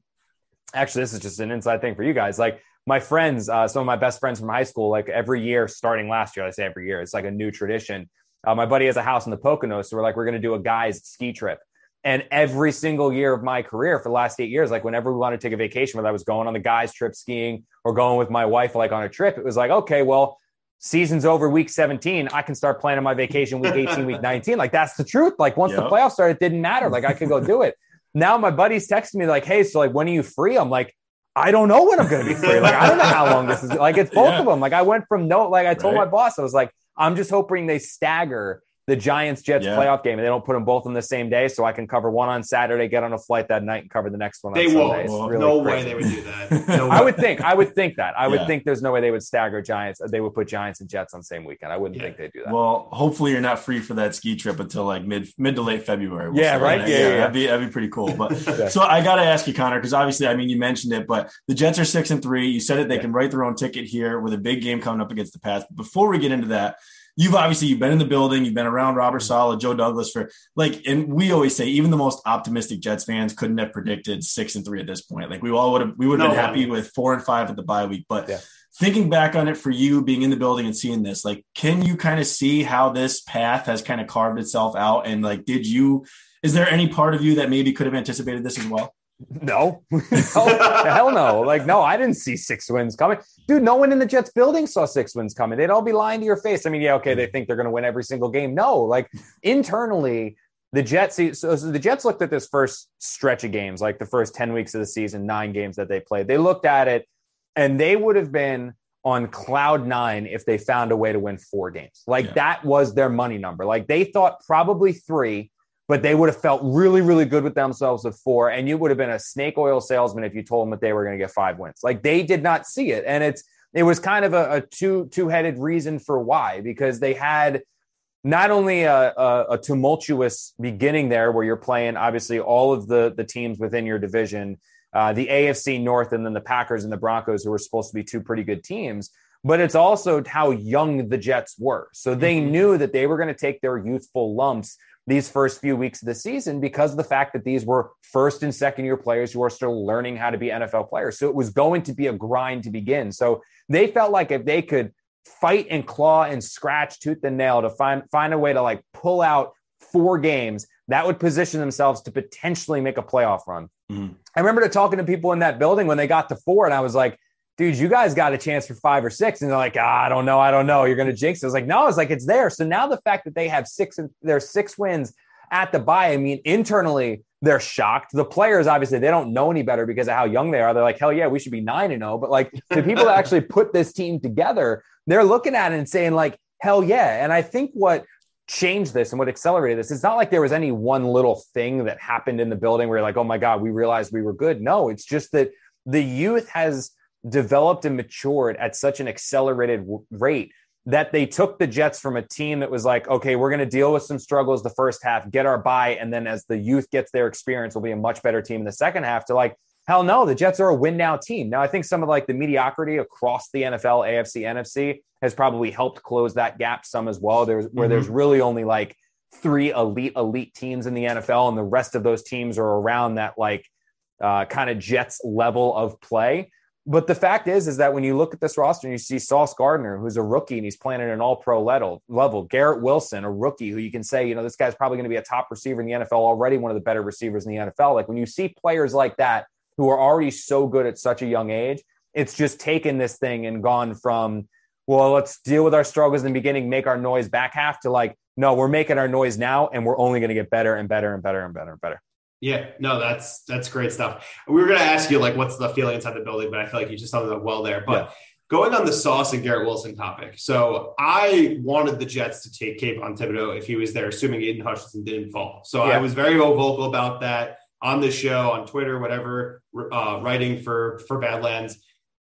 actually, this is just an inside thing for you guys. Like, my friends, uh, some of my best friends from high school, like every year, starting last year, I say every year, it's like a new tradition. Uh, my buddy has a house in the Poconos, so we're like, we're going to do a guys ski trip. And every single year of my career for the last eight years, like whenever we wanted to take a vacation, whether I was going on the guys trip skiing or going with my wife, like on a trip, it was like, okay, well, season's over week seventeen. I can start planning my vacation week eighteen, week nineteen. Like that's the truth. Like once yep. the playoffs started, it didn't matter. Like I could go do it. Now my buddy's texting me like, hey, so like, when are you free? I'm like, I don't know when I'm going to be free. Like, I don't know how long this is. Like, it's both yeah. of them. Like, I went from no, like I told right. my boss, I was like, I'm just hoping they stagger the Giants-Jets yeah. playoff game, and they don't put them both on the same day, so I can cover one on Saturday, get on a flight that night, and cover the next one on they Sunday. They won't. Really no crazy. Way they would do that. No I would think. I would think that. I would yeah. think there's no way they would stagger Giants. They would put Giants and Jets on the same weekend. I wouldn't yeah. think they'd do that. Well, hopefully you're not free for that ski trip until like mid mid to late February. We'll yeah, right? Yeah, yeah, yeah. That'd be, that'd be pretty cool. But yeah. So I got to ask you, Connor, because obviously, I mean, you mentioned it, but the Jets are six and three. You said it. They yeah. can write their own ticket here with a big game coming up against the Pats. But before we get into that, You've obviously you've been in the building, you've been around Robert Saleh, Joe Douglas for like, and we always say even the most optimistic Jets fans couldn't have predicted six and three at this point. Like we all would have, we would have no, been happy with four and five at the bye week. But yeah. thinking back on it for you being in the building and seeing this, like, can you kind of see how this path has kind of carved itself out? And like, did you, is there any part of you that maybe could have anticipated this as well? No, no. Hell no. Like, no, I didn't see six wins coming. Dude, no one in the Jets building saw six wins coming. They'd all be lying to your face. I mean, yeah, okay, they think they're going to win every single game. No, like internally, the Jets, so, so the Jets looked at this first stretch of games, like the first ten weeks of the season, nine games that they played. They looked at it and they would have been on cloud nine if they found a way to win four games. Like yeah. that was their money number. Like they thought probably three, but they would have felt really, really good with themselves at four. And you would have been a snake oil salesman if you told them that they were going to get five wins. Like they did not see it. And it's, it was kind of a, a two two headed reason for why, because they had not only a, a, a tumultuous beginning there where you're playing, obviously all of the, the teams within your division, uh, the A F C North, and then the Packers and the Broncos, who were supposed to be two pretty good teams, but it's also how young the Jets were. So they knew that they were going to take their youthful lumps these first few weeks of the season because of the fact that these were first and second year players who are still learning how to be N F L players. So it was going to be a grind to begin. So they felt like if they could fight and claw and scratch tooth and nail to find, find a way to like pull out four games, that would position themselves to potentially make a playoff run. Mm-hmm. I remember talking to people in that building when they got to four and I was like, dude, you guys got a chance for five or six. And they're like, ah, I don't know. I don't know. You're going to jinx it. I was like, no, it's like, it's there. So now the fact that they have six and their six wins at the bye, I mean, internally they're shocked. The players, obviously they don't know any better because of how young they are. They're like, hell yeah, we should be nine and oh, but like the people that actually put this team together, they're looking at it and saying like, hell yeah. And I think what changed this and what accelerated this, it's not like there was any one little thing that happened in the building where you're like, oh my God, we realized we were good. No, it's just that the youth has developed and matured at such an accelerated w- rate that they took the Jets from a team that was like, okay, we're going to deal with some struggles the first half, get our bye, and then as the youth gets their experience, we'll be a much better team in the second half, to like, hell no, the Jets are a win now team. Now, I think some of like the mediocrity across the N F L, A F C, N F C has probably helped close that gap some as well. There's where mm-hmm. there's really only like three elite, elite teams in the N F L, and the rest of those teams are around that like uh, kind of Jets level of play. But the fact is, is that when you look at this roster and you see Sauce Gardner, who's a rookie and he's playing at an all-pro level, Garrett Wilson, a rookie who you can say, you know, this guy's probably going to be a top receiver in the N F L already, one of the better receivers in the N F L. Like when you see players like that who are already so good at such a young age, it's just taken this thing and gone from, well, let's deal with our struggles in the beginning, make our noise back half, to like, no, we're making our noise now and we're only going to get better and better and better and better and better. Yeah, no, that's that's great stuff. We were going to ask you, like, what's the feeling inside the building, but I feel like you just summed it up well there. But yeah. going on the Sauce and Garrett Wilson topic, so I wanted the Jets to take Cape on Thibodeau if he was there, assuming Aiden Hutchinson didn't fall. So yeah. I was very vocal about that on the show, on Twitter, whatever, uh, writing for, for Badlands.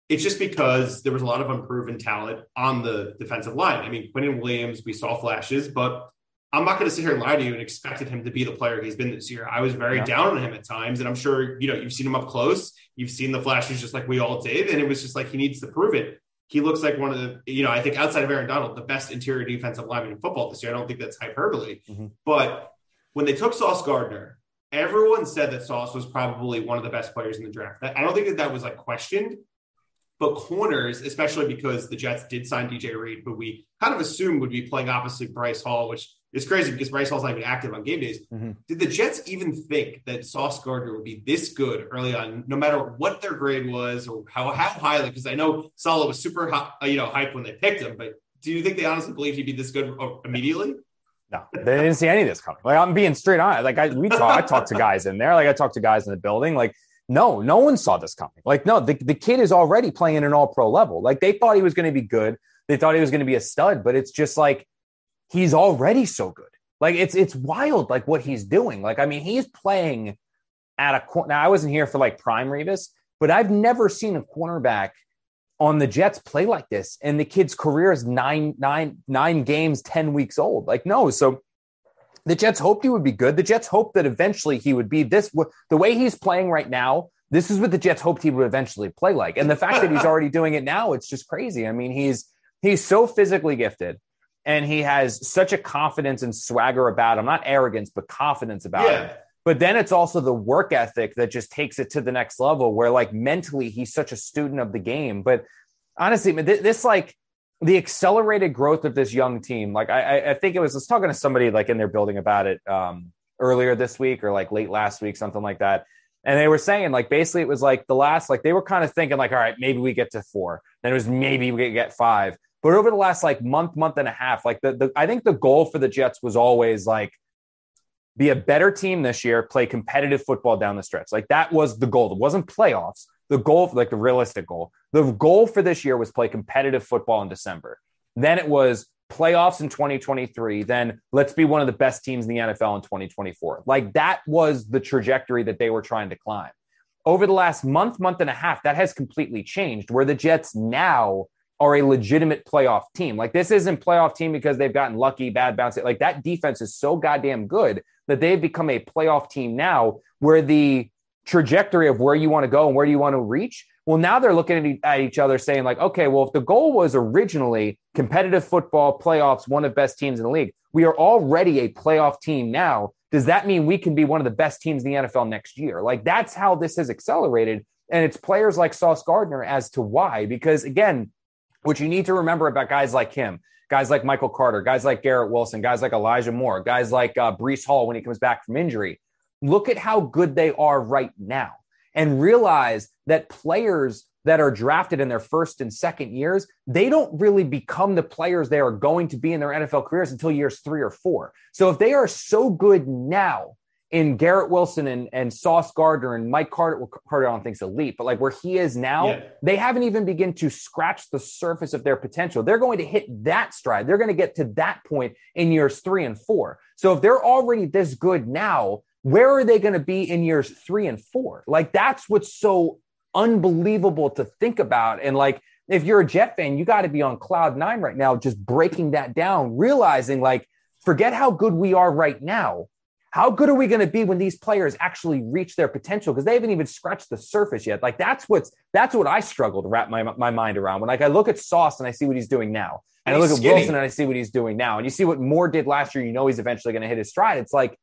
It's just because there was a lot of unproven talent on the defensive line. I mean, Quinnen Williams, we saw flashes, but I'm not going to sit here and lie to you and expected him to be the player he's been this year. I was very yeah. down on him at times. And I'm sure, you know, you've seen him up close. You've seen the flashes just like we all did. And it was just like, he needs to prove it. He looks like one of the, you know, I think outside of Aaron Donald, the best interior defensive lineman in football this year. I don't think that's hyperbole, mm-hmm. but when they took Sauce Gardner, everyone said that Sauce was probably one of the best players in the draft. I don't think that that was like questioned, but corners, especially because the Jets did sign D J Reed, but we kind of assumed would be playing opposite Breece Hall, which it's crazy because Breece Hall's not even active on game days. Mm-hmm. Did the Jets even think that Sauce Gardner would be this good early on, no matter what their grade was or how how high? Because like, I know Saleh was super high, you know, hyped when they picked him, but do you think they honestly believed he'd be this good immediately? No, they didn't see any of this coming. Like I'm being straight on. Like I we talk, I talked to guys in there. Like I talked to guys in the building. Like no, no one saw this coming. Like no, the, the kid is already playing at an all-pro level. Like they thought he was going to be good. They thought he was going to be a stud, but it's just like, he's already so good. Like, it's it's wild, like, what he's doing. Like, I mean, he's playing at a corner. Now, I wasn't here for, like, Prime Revis, but I've never seen a cornerback on the Jets play like this. And the kid's career is nine, nine, nine games, ten weeks old. Like, no. So the Jets hoped he would be good. The Jets hoped that eventually he would be this. The way he's playing right now, this is what the Jets hoped he would eventually play like. And the fact that he's already doing it now, it's just crazy. I mean, he's he's so physically gifted. And he has such a confidence and swagger about him, not arrogance, but confidence about yeah. him. But then it's also the work ethic that just takes it to the next level where, like, mentally he's such a student of the game. But honestly, this, like, the accelerated growth of this young team, like, I, I think it was, I was talking to somebody, like, in their building about it um, earlier this week or, like, late last week, something like that. And they were saying, like, basically it was, like, the last, like, they were kind of thinking, like, all right, maybe we get to four. Then it was maybe we get five. But over the last, like, month, month and a half, like, the, the I think the goal for the Jets was always, like, be a better team this year, play competitive football down the stretch. Like, that was the goal. It wasn't playoffs. The goal, like, the realistic goal. The goal for this year was play competitive football in December. Then it was playoffs in twenty twenty-three. Then let's be one of the best teams in the N F L in twenty twenty-four. Like, that was the trajectory that they were trying to climb. Over the last month, month and a half, that has completely changed, where the Jets now are a legitimate playoff team. Like, this isn't playoff team because they've gotten lucky, bad bounce. Like, that defense is so goddamn good that they've become a playoff team now, where the trajectory of where you want to go and where you want to reach. Well, now they're looking at each other saying, like, okay, well, if the goal was originally competitive football, playoffs, one of the best teams in the league, we are already a playoff team now. Does that mean we can be one of the best teams in the N F L next year? Like, that's how this has accelerated. And it's players like Sauce Gardner as to why, because, again, what you need to remember about guys like him, guys like Michael Carter, guys like Garrett Wilson, guys like Elijah Moore, guys like uh, Breece Hall when he comes back from injury, look at how good they are right now and realize that players that are drafted in their first and second years, they don't really become the players they are going to be in their N F L careers until years three or four. So if they are so good now in Garrett Wilson and, and Sauce Gardner and Mike Carter, well, Carter I don't think is elite, but, like, where he is now, yeah. they haven't even begun to scratch the surface of their potential. They're going to hit that stride. They're going to get to that point in years three and four. So if they're already this good now, where are they going to be in years three and four? Like, that's what's so unbelievable to think about. And, like, if you're a Jet fan, you got to be on cloud nine right now, just breaking that down, realizing, like, forget how good we are right now. How good are we going to be when these players actually reach their potential? Because they haven't even scratched the surface yet. Like, that's what's that's what I struggle to wrap my my mind around. When, like, I look at Sauce and I see what he's doing now, and, and I look skinny. at Wilson and I see what he's doing now, and you see what Moore did last year. You know he's eventually going to hit his stride. It's like,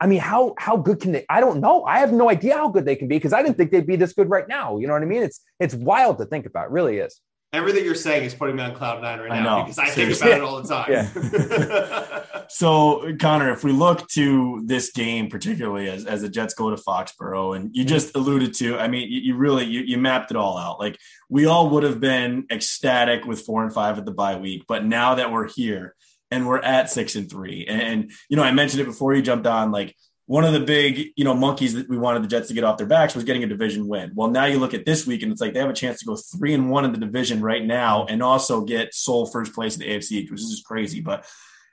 I mean, how how good can they? I don't know. I have no idea how good they can be because I didn't think they'd be this good right now. You know what I mean? It's it's wild to think about. It really is. Everything you're saying is putting me on cloud nine right now I because I Seriously. think about yeah. it all the time. Yeah. So, Connor, if we look to this game, particularly as, as the Jets go to Foxborough, and you just alluded to, I mean, you, you really, you, you mapped it all out. Like, we all would have been ecstatic with four and five at the bye week, but now that we're here and we're at six and three, and, and you know, I mentioned it before you jumped on, like, one of the big, you know, monkeys that we wanted the Jets to get off their backs was getting a division win. Well, now you look at this week and it's like they have a chance to go three and one in the division right now and also get sole first place in the A F C, which is just crazy. But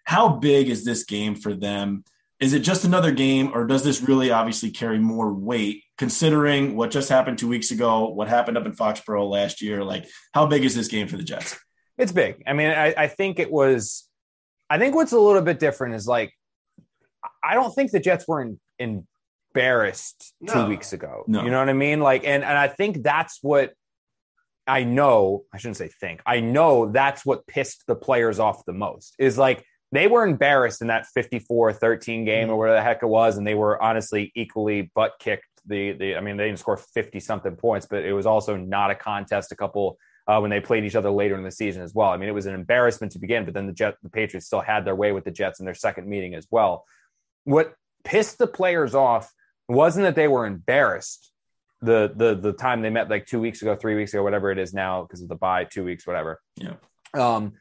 how big is this game for them? Is it just another game, or does this really obviously carry more weight considering what just happened two weeks ago, what happened up in Foxborough last year? Like, how big is this game for the Jets? It's big. I mean, I, I think it was, I think what's a little bit different is, like, I don't think the Jets were in, embarrassed no. two weeks ago. No. You know what I mean? Like, and, and I think that's what I know. I shouldn't say think. I know that's what pissed the players off the most is, like, they were embarrassed in that fifty-four thirteen game mm-hmm. or whatever the heck it was. And they were honestly equally butt kicked. The, the, I mean, they didn't score fifty something points, but it was also not a contest a couple uh, when they played each other later in the season as well. I mean, it was an embarrassment to begin, but then the Jet, the Patriots still had their way with the Jets in their second meeting as well. What pissed the players off wasn't that they were embarrassed the the the time they met, like, two weeks ago, three weeks ago, whatever it is now, because of the bye, two weeks, whatever. Yeah. Um,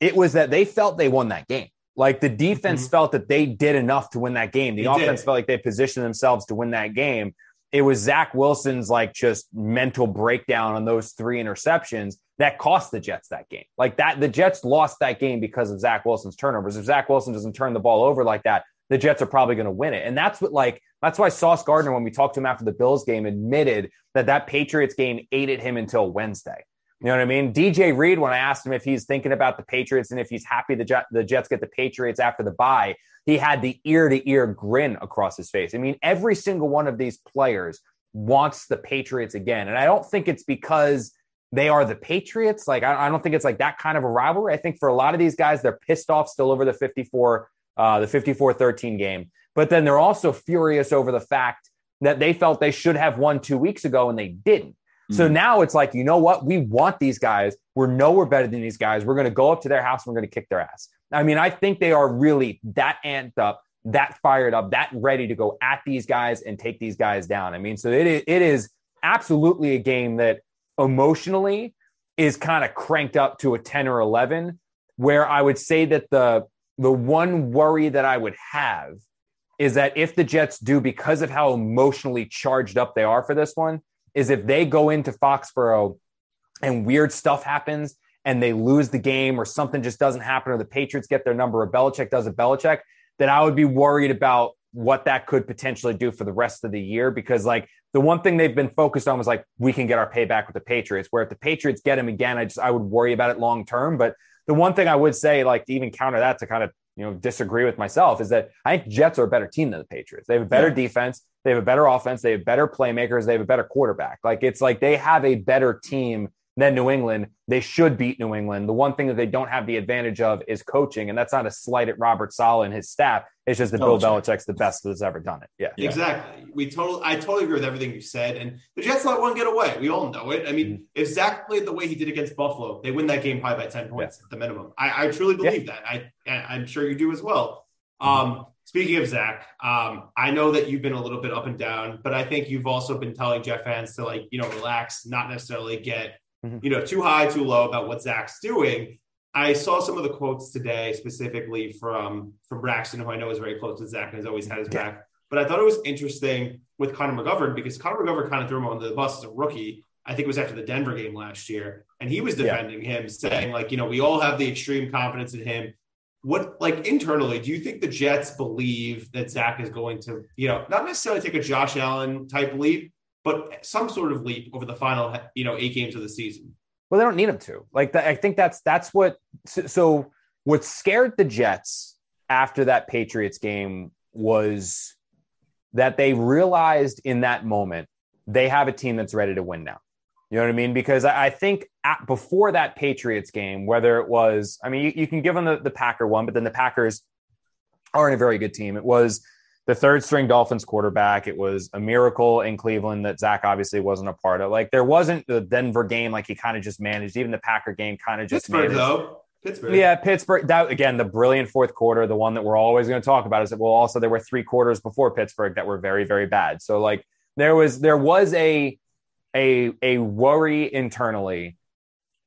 it was that they felt they won that game. Like, the defense mm-hmm. felt that they did enough to win that game. The they offense did. felt like they positioned themselves to win that game. it was Zach Wilson's like just mental breakdown on those three interceptions that cost the Jets that game. Like that, the Jets lost that game because of Zach Wilson's turnovers. If Zach Wilson doesn't turn the ball over like that, the Jets are probably going to win it. And that's what, like, that's why Sauce Gardner, when we talked to him after the Bills game, admitted that that Patriots game ate at him until Wednesday. You know what I mean? D J Reed, when I asked him if he's thinking about the Patriots and if he's happy the, Jet, the Jets get the Patriots after the bye, he had the ear-to-ear grin across his face. I mean, every single one of these players wants the Patriots again. And I don't think it's because they are the Patriots. Like, I, I don't think it's like that kind of a rivalry. I think for a lot of these guys, they're pissed off still over the fifty-four, uh, the fifty-four thirteen game. But then they're also furious over the fact that they felt they should have won two weeks ago and they didn't. So now it's like, you know what? We want these guys. We know we're better than these guys. We're going to go up to their house and we're going to kick their ass. I mean, I think they are really that amped up, that fired up, that ready to go at these guys and take these guys down. I mean, so it is, it is absolutely a game that emotionally is kind of cranked up to a ten or eleven, where I would say that the the one worry that I would have is that if the Jets do, because of how emotionally charged up they are for this one, is if they go into Foxborough and weird stuff happens and they lose the game or something just doesn't happen or the Patriots get their number or Belichick does a Belichick, then I would be worried about what that could potentially do for the rest of the year. Because, like, the one thing they've been focused on was, like, we can get our payback with the Patriots, where if the Patriots get him again, I just, I would worry about it long term. But the one thing I would say, like, to even counter that, to kind of, you know, disagree with myself, is that I think Jets are a better team than the Patriots. They have a better yeah. defense. They have a better offense. They have better playmakers. They have a better quarterback. Like, it's like they have a better team than New England. They should beat New England. The one thing that they don't have the advantage of is coaching. And that's not a slight at Robert Saleh and his staff. It's just that Bill Belichick's the best that's ever done it. Yeah, exactly. We totally, I totally agree with everything you said. And the Jets let one get away. We all know it. I mean, mm-hmm. if Zach played the way he did against Buffalo, they win that game probably by ten points yeah. at the minimum. I, I truly believe yeah. that. I, I, I'm sure you do as well. Um, mm-hmm. Speaking of Zach, um, I know that you've been a little bit up and down, but I think you've also been telling Jet fans to, like, you know, relax, not necessarily get, mm-hmm. you know, too high, too low about what Zach's doing. I saw some of the quotes today, specifically from, from Braxton, who I know is very close to Zach and has always had his yeah. back. But I thought it was interesting with Connor McGovern, because Connor McGovern kind of threw him under the bus as a rookie. I think it was after the Denver game last year. And he was defending yeah. him, saying, like, you know, we all have the extreme confidence in him. What, like, internally, do you think the Jets believe that Zach is going to, you know, not necessarily take a Josh Allen type leap, but some sort of leap over the final, you know, eight games of the season? Well, they don't need him to. Like, the, I think that's that's what. So, so what scared the Jets after that Patriots game was that they realized in that moment they have a team that's ready to win now. You know what I mean? Because I think at, before that Patriots game, whether it was, I mean, you, you can give them the, the Packer one, but then the Packers aren't a very good team. It was the third string Dolphins quarterback. It was a miracle in Cleveland that Zach obviously wasn't a part of. Like, there wasn't the Denver game. Like, he kind of just managed. Even the Packer game kind of just Pittsburgh, managed. Though. Pittsburgh. Yeah, Pittsburgh. That, again, the brilliant fourth quarter, the one that we're always going to talk about, is that, well, also there were three quarters before Pittsburgh that were very, very bad. So, like, there was there was a... A, a worry internally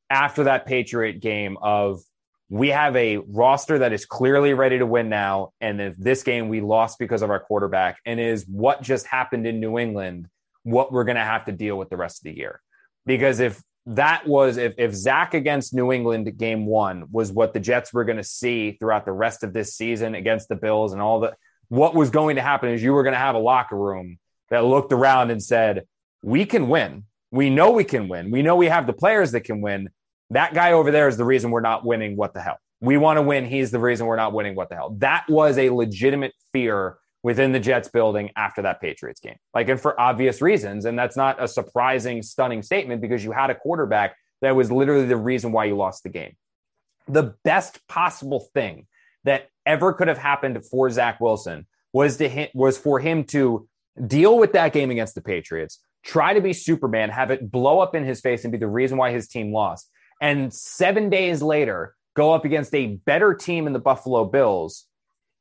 after that Patriot game of, we have a roster that is clearly ready to win now, and if this game we lost because of our quarterback, and is what just happened in New England what we're going to have to deal with the rest of the year. Because if that was, if, if Zach against New England game one was what the Jets were going to see throughout the rest of this season against the Bills and all the, what was going to happen is you were going to have a locker room that looked around and said, we can win. We know we can win. We know we have the players that can win. That guy over there is the reason we're not winning. What the hell? We want to win. He's the reason we're not winning. What the hell? That was a legitimate fear within the Jets building after that Patriots game. Like, and for obvious reasons. And that's not a surprising, stunning statement, because you had a quarterback that was literally the reason why you lost the game. The best possible thing that ever could have happened for Zach Wilson was to hit, was for him to deal with that game against the Patriots, try to be Superman, have it blow up in his face and be the reason why his team lost. And seven days later, go up against a better team in the Buffalo Bills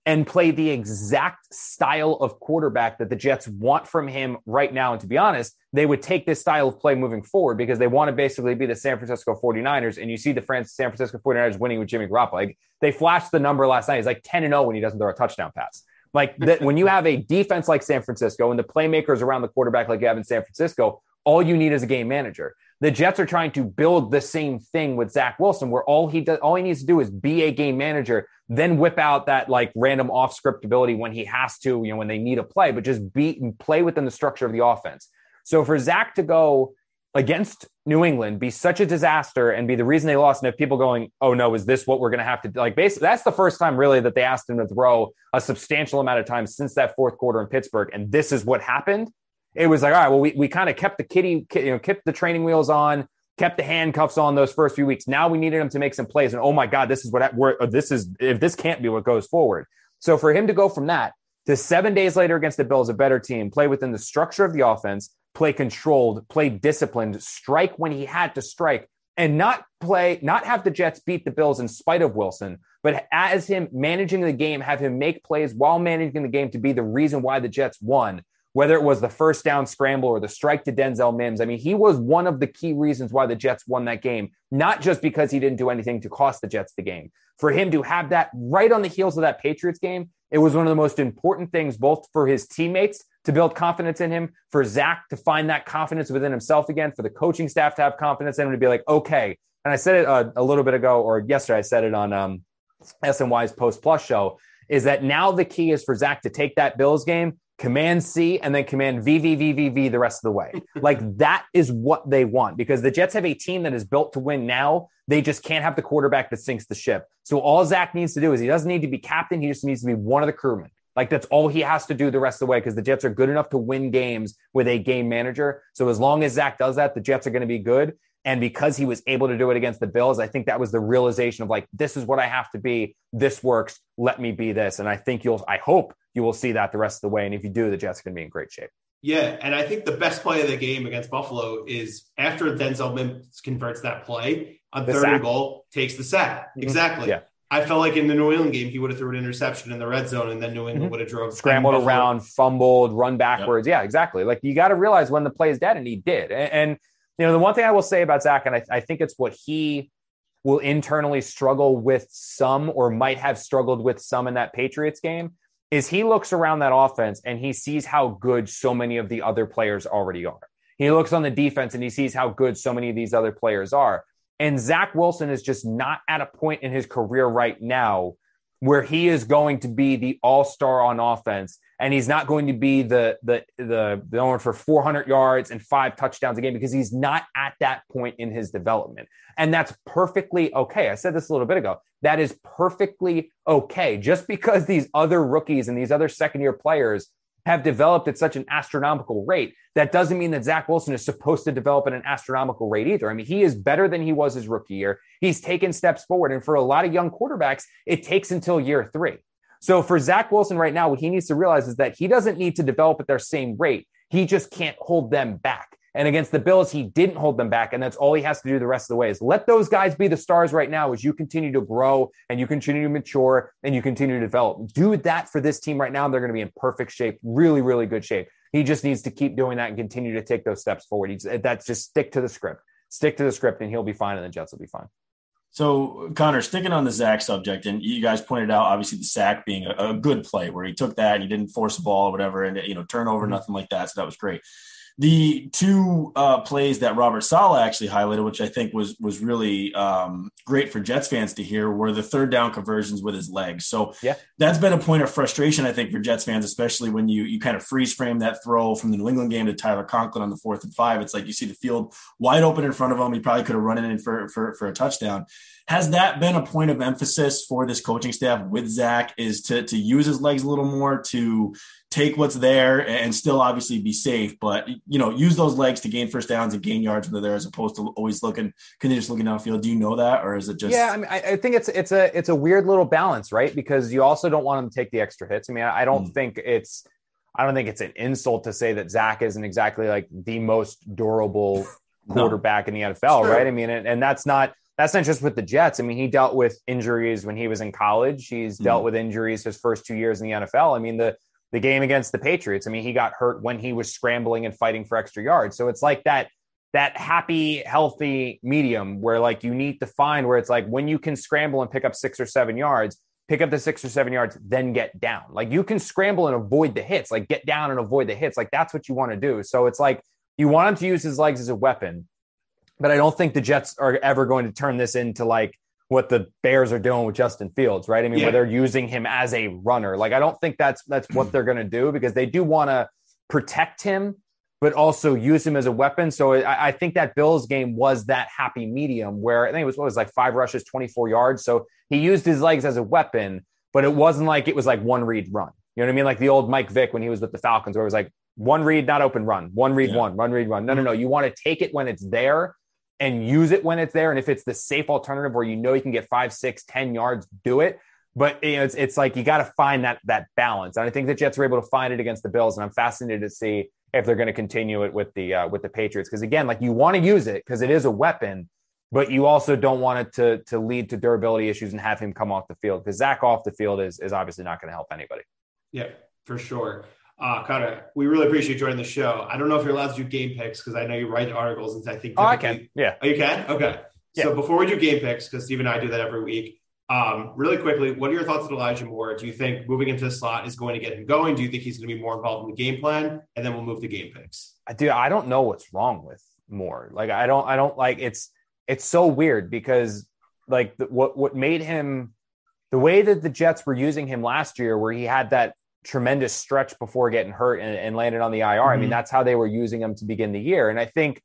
and play the exact style of quarterback that the Jets want from him right now. And to be honest, they would take this style of play moving forward, because they want to basically be the San Francisco 49ers. And you see the San Francisco 49ers winning with Jimmy Garoppolo. Like, they flashed the number last night. He's like ten and oh when he doesn't throw a touchdown pass. Like that, when you have a defense like San Francisco and the playmakers around the quarterback like you have in San Francisco, all you need is a game manager. The Jets are trying to build the same thing with Zach Wilson, where all he does, all he needs to do is be a game manager, then whip out that like random off script ability when he has to, you know, when they need a play, but just be and play within the structure of the offense. So for Zach to go against New England, be such a disaster and be the reason they lost. And if people going, oh no, is this what we're going to have to do? Like basically that's the first time really that they asked him to throw a substantial amount of time since that fourth quarter in Pittsburgh. And this is what happened. It was like, all right, well, we, we kind of kept the kitty, you know, kept the training wheels on, kept the handcuffs on those first few weeks. Now we needed him to make some plays. And oh my God, this is what we're, this is, if this can't be what goes forward. So for him to go from that to seven days later against the Bills, a better team, play within the structure of the offense, play controlled, play disciplined, strike when he had to strike, and not play, not have the Jets beat the Bills in spite of Wilson, but as him managing the game, have him make plays while managing the game to be the reason why the Jets won. Whether it was the first down scramble or the strike to Denzel Mims. I mean, he was one of the key reasons why the Jets won that game, not just because he didn't do anything to cost the Jets the game. For him to have that right on the heels of that Patriots game, it was one of the most important things, both for his teammates to build confidence in him, for Zach to find that confidence within himself again, for the coaching staff to have confidence in him to be like, okay. And I said it a, a little bit ago, or yesterday I said it on um, S N Y's Post Plus show, is that now the key is for Zach to take that Bills game, command C, and then command V, V, V, V, V the rest of the way. Like that is what they want, because the Jets have a team that is built to win now. They just can't have the quarterback that sinks the ship. So all Zach needs to do is he doesn't need to be captain. He just needs to be one of the crewmen. Like that's all he has to do the rest of the way, because the Jets are good enough to win games with a game manager. So as long as Zach does that, the Jets are going to be good. And because he was able to do it against the Bills, I think that was the realization of like, this is what I have to be. This works. Let me be this. And I think you'll, I hope you will see that the rest of the way. And if you do, the Jets are going to be in great shape. Yeah. And I think the best play of the game against Buffalo is after Denzel Mims converts that play on third and goal, takes the sack. Mm-hmm. Exactly. Yeah. I felt like in the New England game, he would have threw an interception in the red zone, and then New England mm-hmm. would have drove. Scrambled around, fumbled, run backwards. Yep. Yeah, exactly. Like you got to realize when the play is dead, and he did. And, and you know, the one thing I will say about Zach, and I, I think it's what he will internally struggle with some, or might have struggled with some in that Patriots game, is he looks around that offense and he sees how good so many of the other players already are. He looks on the defense and he sees how good so many of these other players are. And Zach Wilson is just not at a point in his career right now where he is going to be the all-star on offense. And he's not going to be the the the the owner for four hundred yards and five touchdowns a game, because he's not at that point in his development. And that's perfectly okay. I said this a little bit ago. That is perfectly okay. Just because these other rookies and these other second-year players have developed at such an astronomical rate, that doesn't mean that Zach Wilson is supposed to develop at an astronomical rate either. I mean, he is better than he was his rookie year. He's taken steps forward. And for a lot of young quarterbacks, it takes until year three. So for Zach Wilson right now, what he needs to realize is that he doesn't need to develop at their same rate. He just can't hold them back. And against the Bills, he didn't hold them back. And that's all he has to do the rest of the way, is let those guys be the stars right now as you continue to grow and you continue to mature and you continue to develop. Do that for this team right now. They're going to be in perfect shape, really, really good shape. He just needs to keep doing that and continue to take those steps forward. He just, that's just stick to the script, stick to the script, and he'll be fine. And the Jets will be fine. So, Connor, sticking on the Zach subject, and you guys pointed out, obviously, the sack being a, a good play where he took that and he didn't force the ball or whatever, and, you know, turnover, nothing like that. So that was great. The two uh, plays that Robert Saleh actually highlighted, which I think was was really um, great for Jets fans to hear, were the third down conversions with his legs. So yeah. That's been a point of frustration, I think, for Jets fans, especially when you you kind of freeze frame that throw from the New England game to Tyler Conklin on the fourth and five. It's like you see the field wide open in front of him. He probably could have run it in for, for, for a touchdown. Has that been a point of emphasis for this coaching staff with Zach, is to to use his legs a little more, to take what's there and still obviously be safe, but, you know, use those legs to gain first downs and gain yards when they're there, as opposed to always looking, continuously looking downfield? Do you know that, or is it just? Yeah, I mean, I, I think it's it's a it's a weird little balance, right? Because you also don't want them to take the extra hits. I mean, I, I don't mm. think it's I don't think it's an insult to say that Zach isn't exactly like the most durable quarterback no. in the N F L, sure. right? I mean, and, and that's not. That's not just with the Jets. I mean, he dealt with injuries when he was in college. He's dealt mm-hmm. with injuries his first two years in the N F L. I mean, the the game against the Patriots, I mean, he got hurt when he was scrambling and fighting for extra yards. So it's like that that happy, healthy medium where, like, you need to find where it's like when you can scramble and pick up six or seven yards, pick up the six or seven yards, then get down. Like, you can scramble and avoid the hits, like get down and avoid the hits. Like, that's what you want to do. So it's like, you want him to use his legs as a weapon, but I don't think the Jets are ever going to turn this into like what the Bears are doing with Justin Fields, right? I mean, yeah. where they're using him as a runner. Like, I don't think that's, that's what they're going to do, because they do want to protect him, but also use him as a weapon. So I, I think that Bills game was that happy medium where I think it was, what was like five rushes, twenty-four yards. So he used his legs as a weapon, but it wasn't like it was like one read run. You know what I mean? Like the old Mike Vick when he was with the Falcons, where it was like one read, not open run, one read, yeah. one, run, read, run. No, no, no. You want to take it when it's there and use it when it's there. And if it's the safe alternative where, you know, you can get five, six, ten yards, do it. But you know, it's, it's like, you got to find that, that balance. And I think the Jets were able to find it against the Bills. And I'm fascinated to see if they're going to continue it with the, uh, with the Patriots. Cause again, like, you want to use it because it is a weapon, but you also don't want it to, to lead to durability issues and have him come off the field. Cause Zach off the field is, is obviously not going to help anybody. Yeah, for sure. Uh, Connor, we really appreciate you joining the show. I don't know if you're allowed to do game picks, because I know you write articles, and I think oh, I can. Yeah. Oh, you can? Okay. Yeah. So before we do game picks, because Steve and I do that every week, um, really quickly, what are your thoughts on Elijah Moore? Do you think moving into the slot is going to get him going? Do you think he's going to be more involved in the game plan? And then we'll move to game picks. Dude, I don't know what's wrong with Moore. Like, I don't, I don't like, it's, it's so weird because like the, what, what made him, the way that the Jets were using him last year, where he had that tremendous stretch before getting hurt and, and landed on the I R. Mm-hmm. I mean, that's how they were using him to begin the year. And I think,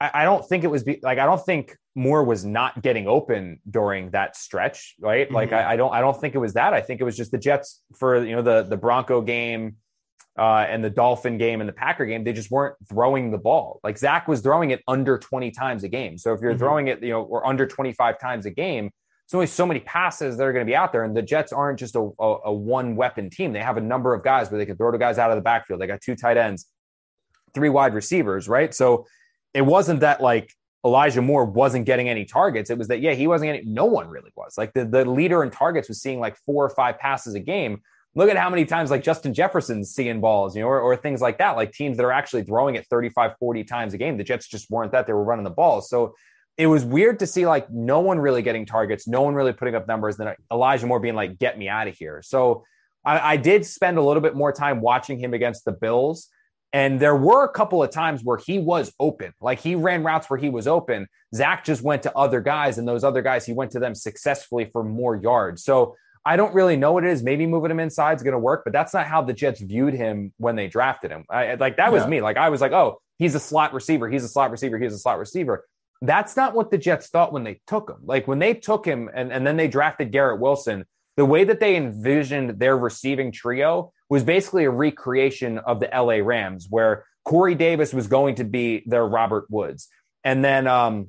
I, I don't think it was be, like, I don't think Moore was not getting open during that stretch, right? Mm-hmm. Like, I, I don't, I don't think it was that. I think it was just the Jets for, you know, the, the Bronco game uh, and the Dolphin game and the Packer game. They just weren't throwing the ball. Like, Zach was throwing it under twenty times a game. So if you're mm-hmm. throwing it, you know, or under twenty-five times a game, it's only so many passes that are going to be out there. And the Jets aren't just a, a, a one weapon team. They have a number of guys where they can throw to guys out of the backfield. They got two tight ends, three wide receivers, right? So it wasn't that like Elijah Moore wasn't getting any targets. It was that, yeah, he wasn't getting, no one really was. Like the, the leader in targets was seeing like four or five passes a game. Look at how many times like Justin Jefferson's seeing balls, you know, or, or things like that, like teams that are actually throwing it thirty-five, forty times a game. The Jets just weren't that. They were running the ball. So it was weird to see like no one really getting targets, no one really putting up numbers, then Elijah Moore being like, get me out of here. So I, I did spend a little bit more time watching him against the Bills. And there were a couple of times where he was open. Like he ran routes where he was open. Zach just went to other guys, and those other guys, he went to them successfully for more yards. So I don't really know what it is. Maybe moving him inside is going to work, but that's not how the Jets viewed him when they drafted him. I, like that was yeah. me. Like I was like, oh, he's a slot receiver. He's a slot receiver. He's a slot receiver. That's not what the Jets thought when they took him. Like when they took him and, and then they drafted Garrett Wilson, the way that they envisioned their receiving trio was basically a recreation of the L A Rams, where Corey Davis was going to be their Robert Woods. And then um,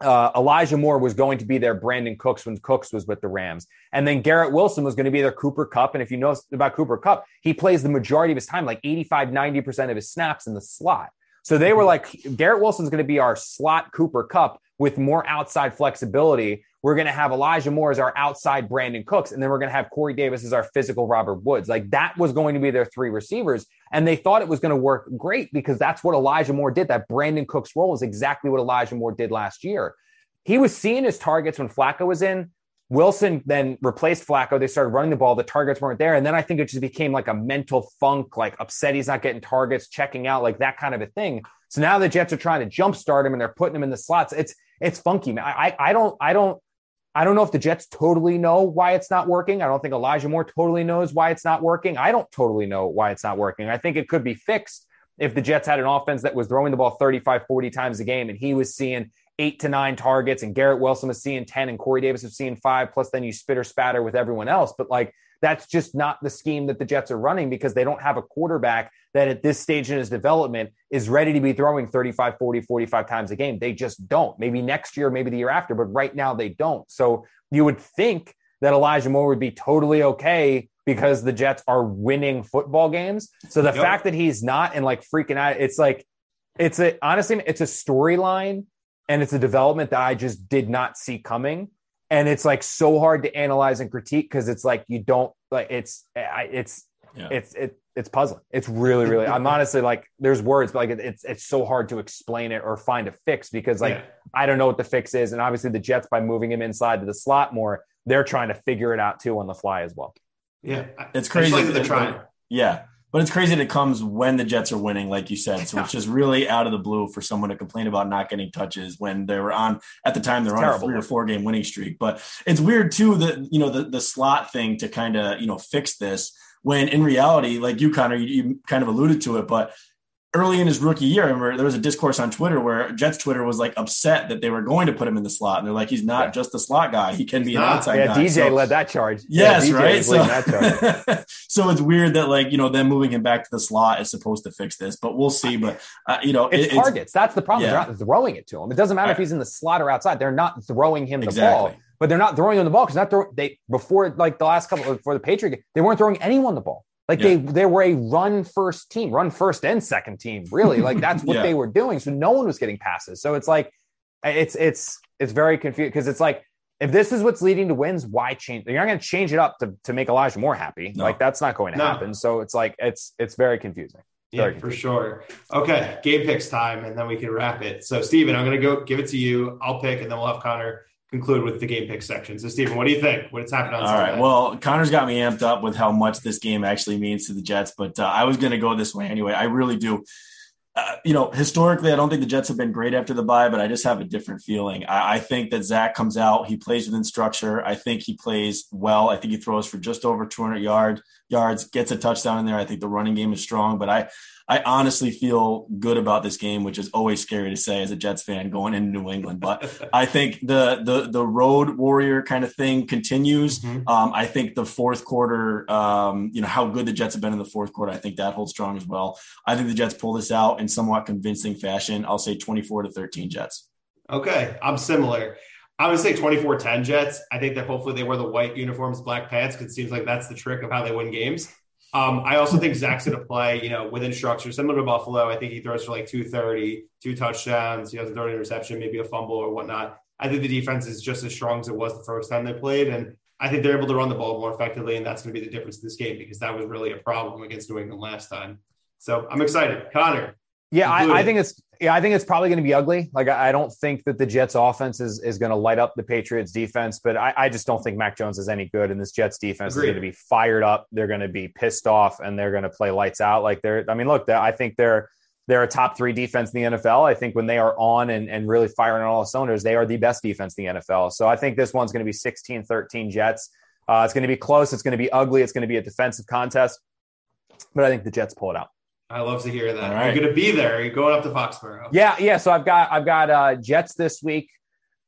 uh, Elijah Moore was going to be their Brandon Cooks when Cooks was with the Rams. And then Garrett Wilson was going to be their Cooper Kupp. And if you know about Cooper Kupp, he plays the majority of his time, like eighty-five, ninety percent of his snaps in the slot. So they were like, Garrett Wilson's going to be our slot Cooper Kupp with more outside flexibility. We're going to have Elijah Moore as our outside Brandon Cooks. And then we're going to have Corey Davis as our physical Robert Woods. Like that was going to be their three receivers. And they thought it was going to work great because that's what Elijah Moore did. That Brandon Cooks role is exactly what Elijah Moore did last year. He was seeing his targets when Flacco was in. Wilson then replaced Flacco. They started running the ball. The targets weren't there. And then I think it just became like a mental funk, like upset he's not getting targets, checking out, like that kind of a thing. So now the Jets are trying to jumpstart him and they're putting him in the slots. It's, it's funky, man. I, I don't, I don't, I don't know if the Jets totally know why it's not working. I don't think Elijah Moore totally knows why it's not working. I don't totally know why it's not working. I think it could be fixed if the Jets had an offense that was throwing the ball thirty-five, forty times a game and he was seeing eight to nine targets and Garrett Wilson was seeing ten and Corey Davis was seeing five. Plus then you spitter spatter with everyone else. But like, that's just not the scheme that the Jets are running because they don't have a quarterback that at this stage in his development is ready to be throwing thirty-five, forty, forty-five times a game. They just don't. Maybe next year, maybe the year after, but right now they don't. So you would think that Elijah Moore would be totally okay because the Jets are winning football games. So the yep. fact that he's not and like freaking out, it's like, it's a, honestly, it's a storyline. And it's a development that I just did not see coming. And it's like so hard to analyze and critique because it's like you don't like it's it's yeah. it's it, it's puzzling. It's really, really I'm honestly like there's words, but like it's it's so hard to explain it or find a fix because like yeah. I don't know what the fix is. And obviously the Jets by moving him inside to the slot more they're trying to figure it out too on the fly as well. Yeah. It's crazy. It's like they're trying. Yeah. But it's crazy that it comes when the Jets are winning, like you said. So it's just really out of the blue for someone to complain about not getting touches when they were on, at the time, they're on a three or four game winning streak. But it's weird too, that, you know, the, the slot thing to kind of, you know, fix this when in reality, like you, Connor, you, you kind of alluded to it, but early in his rookie year, I remember there was a discourse on Twitter where Jets Twitter was like upset that they were going to put him in the slot. And they're like, he's not yeah. just a slot guy. He can he's be not. an outside yeah, guy. Yeah, D J so, led that charge. Yes, yeah, right? So, that charge. So it's weird that, like, you know, them moving him back to the slot is supposed to fix this, but we'll see. But, uh, you know. It's it, targets. It's, That's the problem. Yeah. They're not throwing it to him. It doesn't matter right. if he's in the slot or outside. They're not throwing him the exactly. ball. But they're not throwing him the ball because not throw, they before, like, the last couple, before the Patriot game, they weren't throwing anyone the ball. Like yeah. they, they were a run first team, run first and second team, really. Like that's what yeah. they were doing. So no one was getting passes. So it's like, it's, it's, it's very confusing because it's like, if this is what's leading to wins, why change? You're not going to change it up to, to make Elijah Moore happy. No. Like that's not going to no. happen. So it's like, it's, it's very confusing. Very yeah, confusing. For sure. Okay. Game picks time. And then we can wrap it. So Stephen, I'm going to go give it to you. I'll pick and then we'll have Connor conclude with the game pick section. So, Stephen, what do you think? What's happening on All Sunday? All right. Well, Connor's got me amped up with how much this game actually means to the Jets, but uh, I was going to go this way anyway. I really do. Uh, you know, historically, I don't think the Jets have been great after the bye, but I just have a different feeling. I, I think that Zach comes out. He plays within structure. I think he plays well. I think he throws for just over two hundred yards, gets a touchdown in there. I think the running game is strong, but I I honestly feel good about this game, which is always scary to say as a Jets fan going into New England. But I think the the the road warrior kind of thing continues. Mm-hmm. Um, I think the fourth quarter, um, you know, how good the Jets have been in the fourth quarter, I think that holds strong as well. I think the Jets pull this out in somewhat convincing fashion. I'll say twenty-four to thirteen Jets. Okay, I'm similar. I would say twenty-four ten Jets. I think that hopefully they wear the white uniforms, black pants, because it seems like that's the trick of how they win games. Um, I also think Zach's going to play, you know, within structure, similar to Buffalo. I think he throws for like two thirty, two touchdowns. He doesn't throw an interception, maybe a fumble or whatnot. I think the defense is just as strong as it was the first time they played. And I think they're able to run the ball more effectively. And that's going to be the difference in this game because that was really a problem against New England last time. So I'm excited. Connor. Yeah, I, I think it's yeah, I think it's probably going to be ugly. Like, I, I don't think that the Jets offense is, is going to light up the Patriots defense, but I, I just don't think Mac Jones is any good. And this Jets defense Agreed. is going to be fired up. They're going to be pissed off and they're going to play lights out. Like they're, I mean, look, I think they're, they're a top three defense in the N F L. I think when they are on and, and really firing on all cylinders, they are the best defense in the N F L. So I think this one's going to be sixteen thirteen Jets. Uh, it's going to be close. It's going to be ugly. It's going to be a defensive contest, but I think the Jets pull it out. I love to hear that. Right. You're going to be there. You're going up to Foxborough. Yeah, yeah. So I've got I've got uh, Jets this week,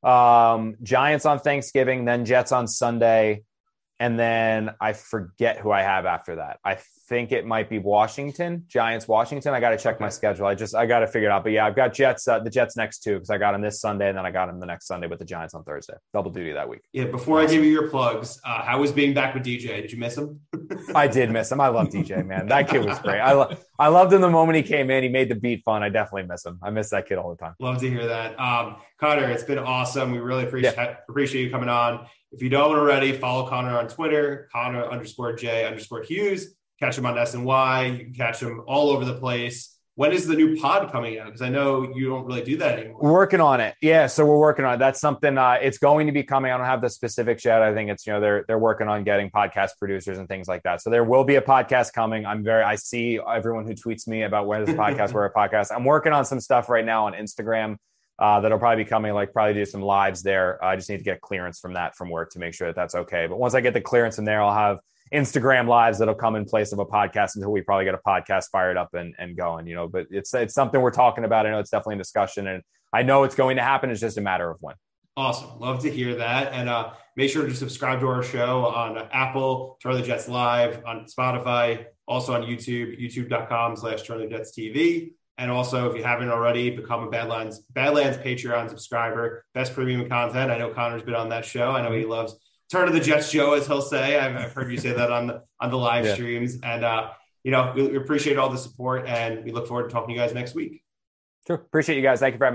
um, Giants on Thanksgiving, then Jets on Sunday, and then I forget who I have after that. I think it might be Washington, Giants, Washington. I got to check okay. my schedule. I just I got to figure it out. But yeah, I've got Jets, uh, the Jets next two because I got them this Sunday, and then I got them the next Sunday with the Giants on Thursday. Double duty that week. Yeah. Before awesome. I give you your plugs, uh, how was being back with D J? Did you miss him? I did miss him. I love D J, man. That kid was great. I lo- I loved him the moment he came in. He made the beat fun. I definitely miss him. I miss that kid all the time. Love to hear that, um, Connor. It's been awesome. We really appreciate yeah. appreciate you coming on. If you don't already, follow Connor on Twitter, Connor underscore J underscore Hughes. Catch him on S N Y. You can catch him all over the place. When is the new pod coming out? Because I know you don't really do that anymore. We're working on it. Yeah, so we're working on it. That's something uh, it's going to be coming. I don't have the specifics yet. I think it's, you know, they're they're working on getting podcast producers and things like that. So there will be a podcast coming. I'm very, I see everyone who tweets me about when is the podcast, where a podcast. I'm working on some stuff right now on Instagram. Uh, that'll probably be coming, like probably do some lives there. Uh, I just need to get clearance from that from work to make sure that that's okay. But once I get the clearance in there, I'll have Instagram lives that'll come in place of a podcast until we probably get a podcast fired up and, and going, you know, but it's, it's something we're talking about. I know it's definitely in discussion and I know it's going to happen. It's just a matter of when. Awesome. Love to hear that. And uh, make sure to subscribe to our show on Apple, Turn the Jets Live, on Spotify, also on YouTube, youtube.com slash Turn the Jets TV. And also, if you haven't already, become a Badlands Badlands Patreon subscriber. Best premium content. I know Connor's been on that show. I know he loves Turn of the Jets show, as he'll say. I've, I've heard you say that on the, on the live yeah. streams. And, uh, you know, we, we appreciate all the support, and we look forward to talking to you guys next week. Sure. Appreciate you guys. Thank you for having me on.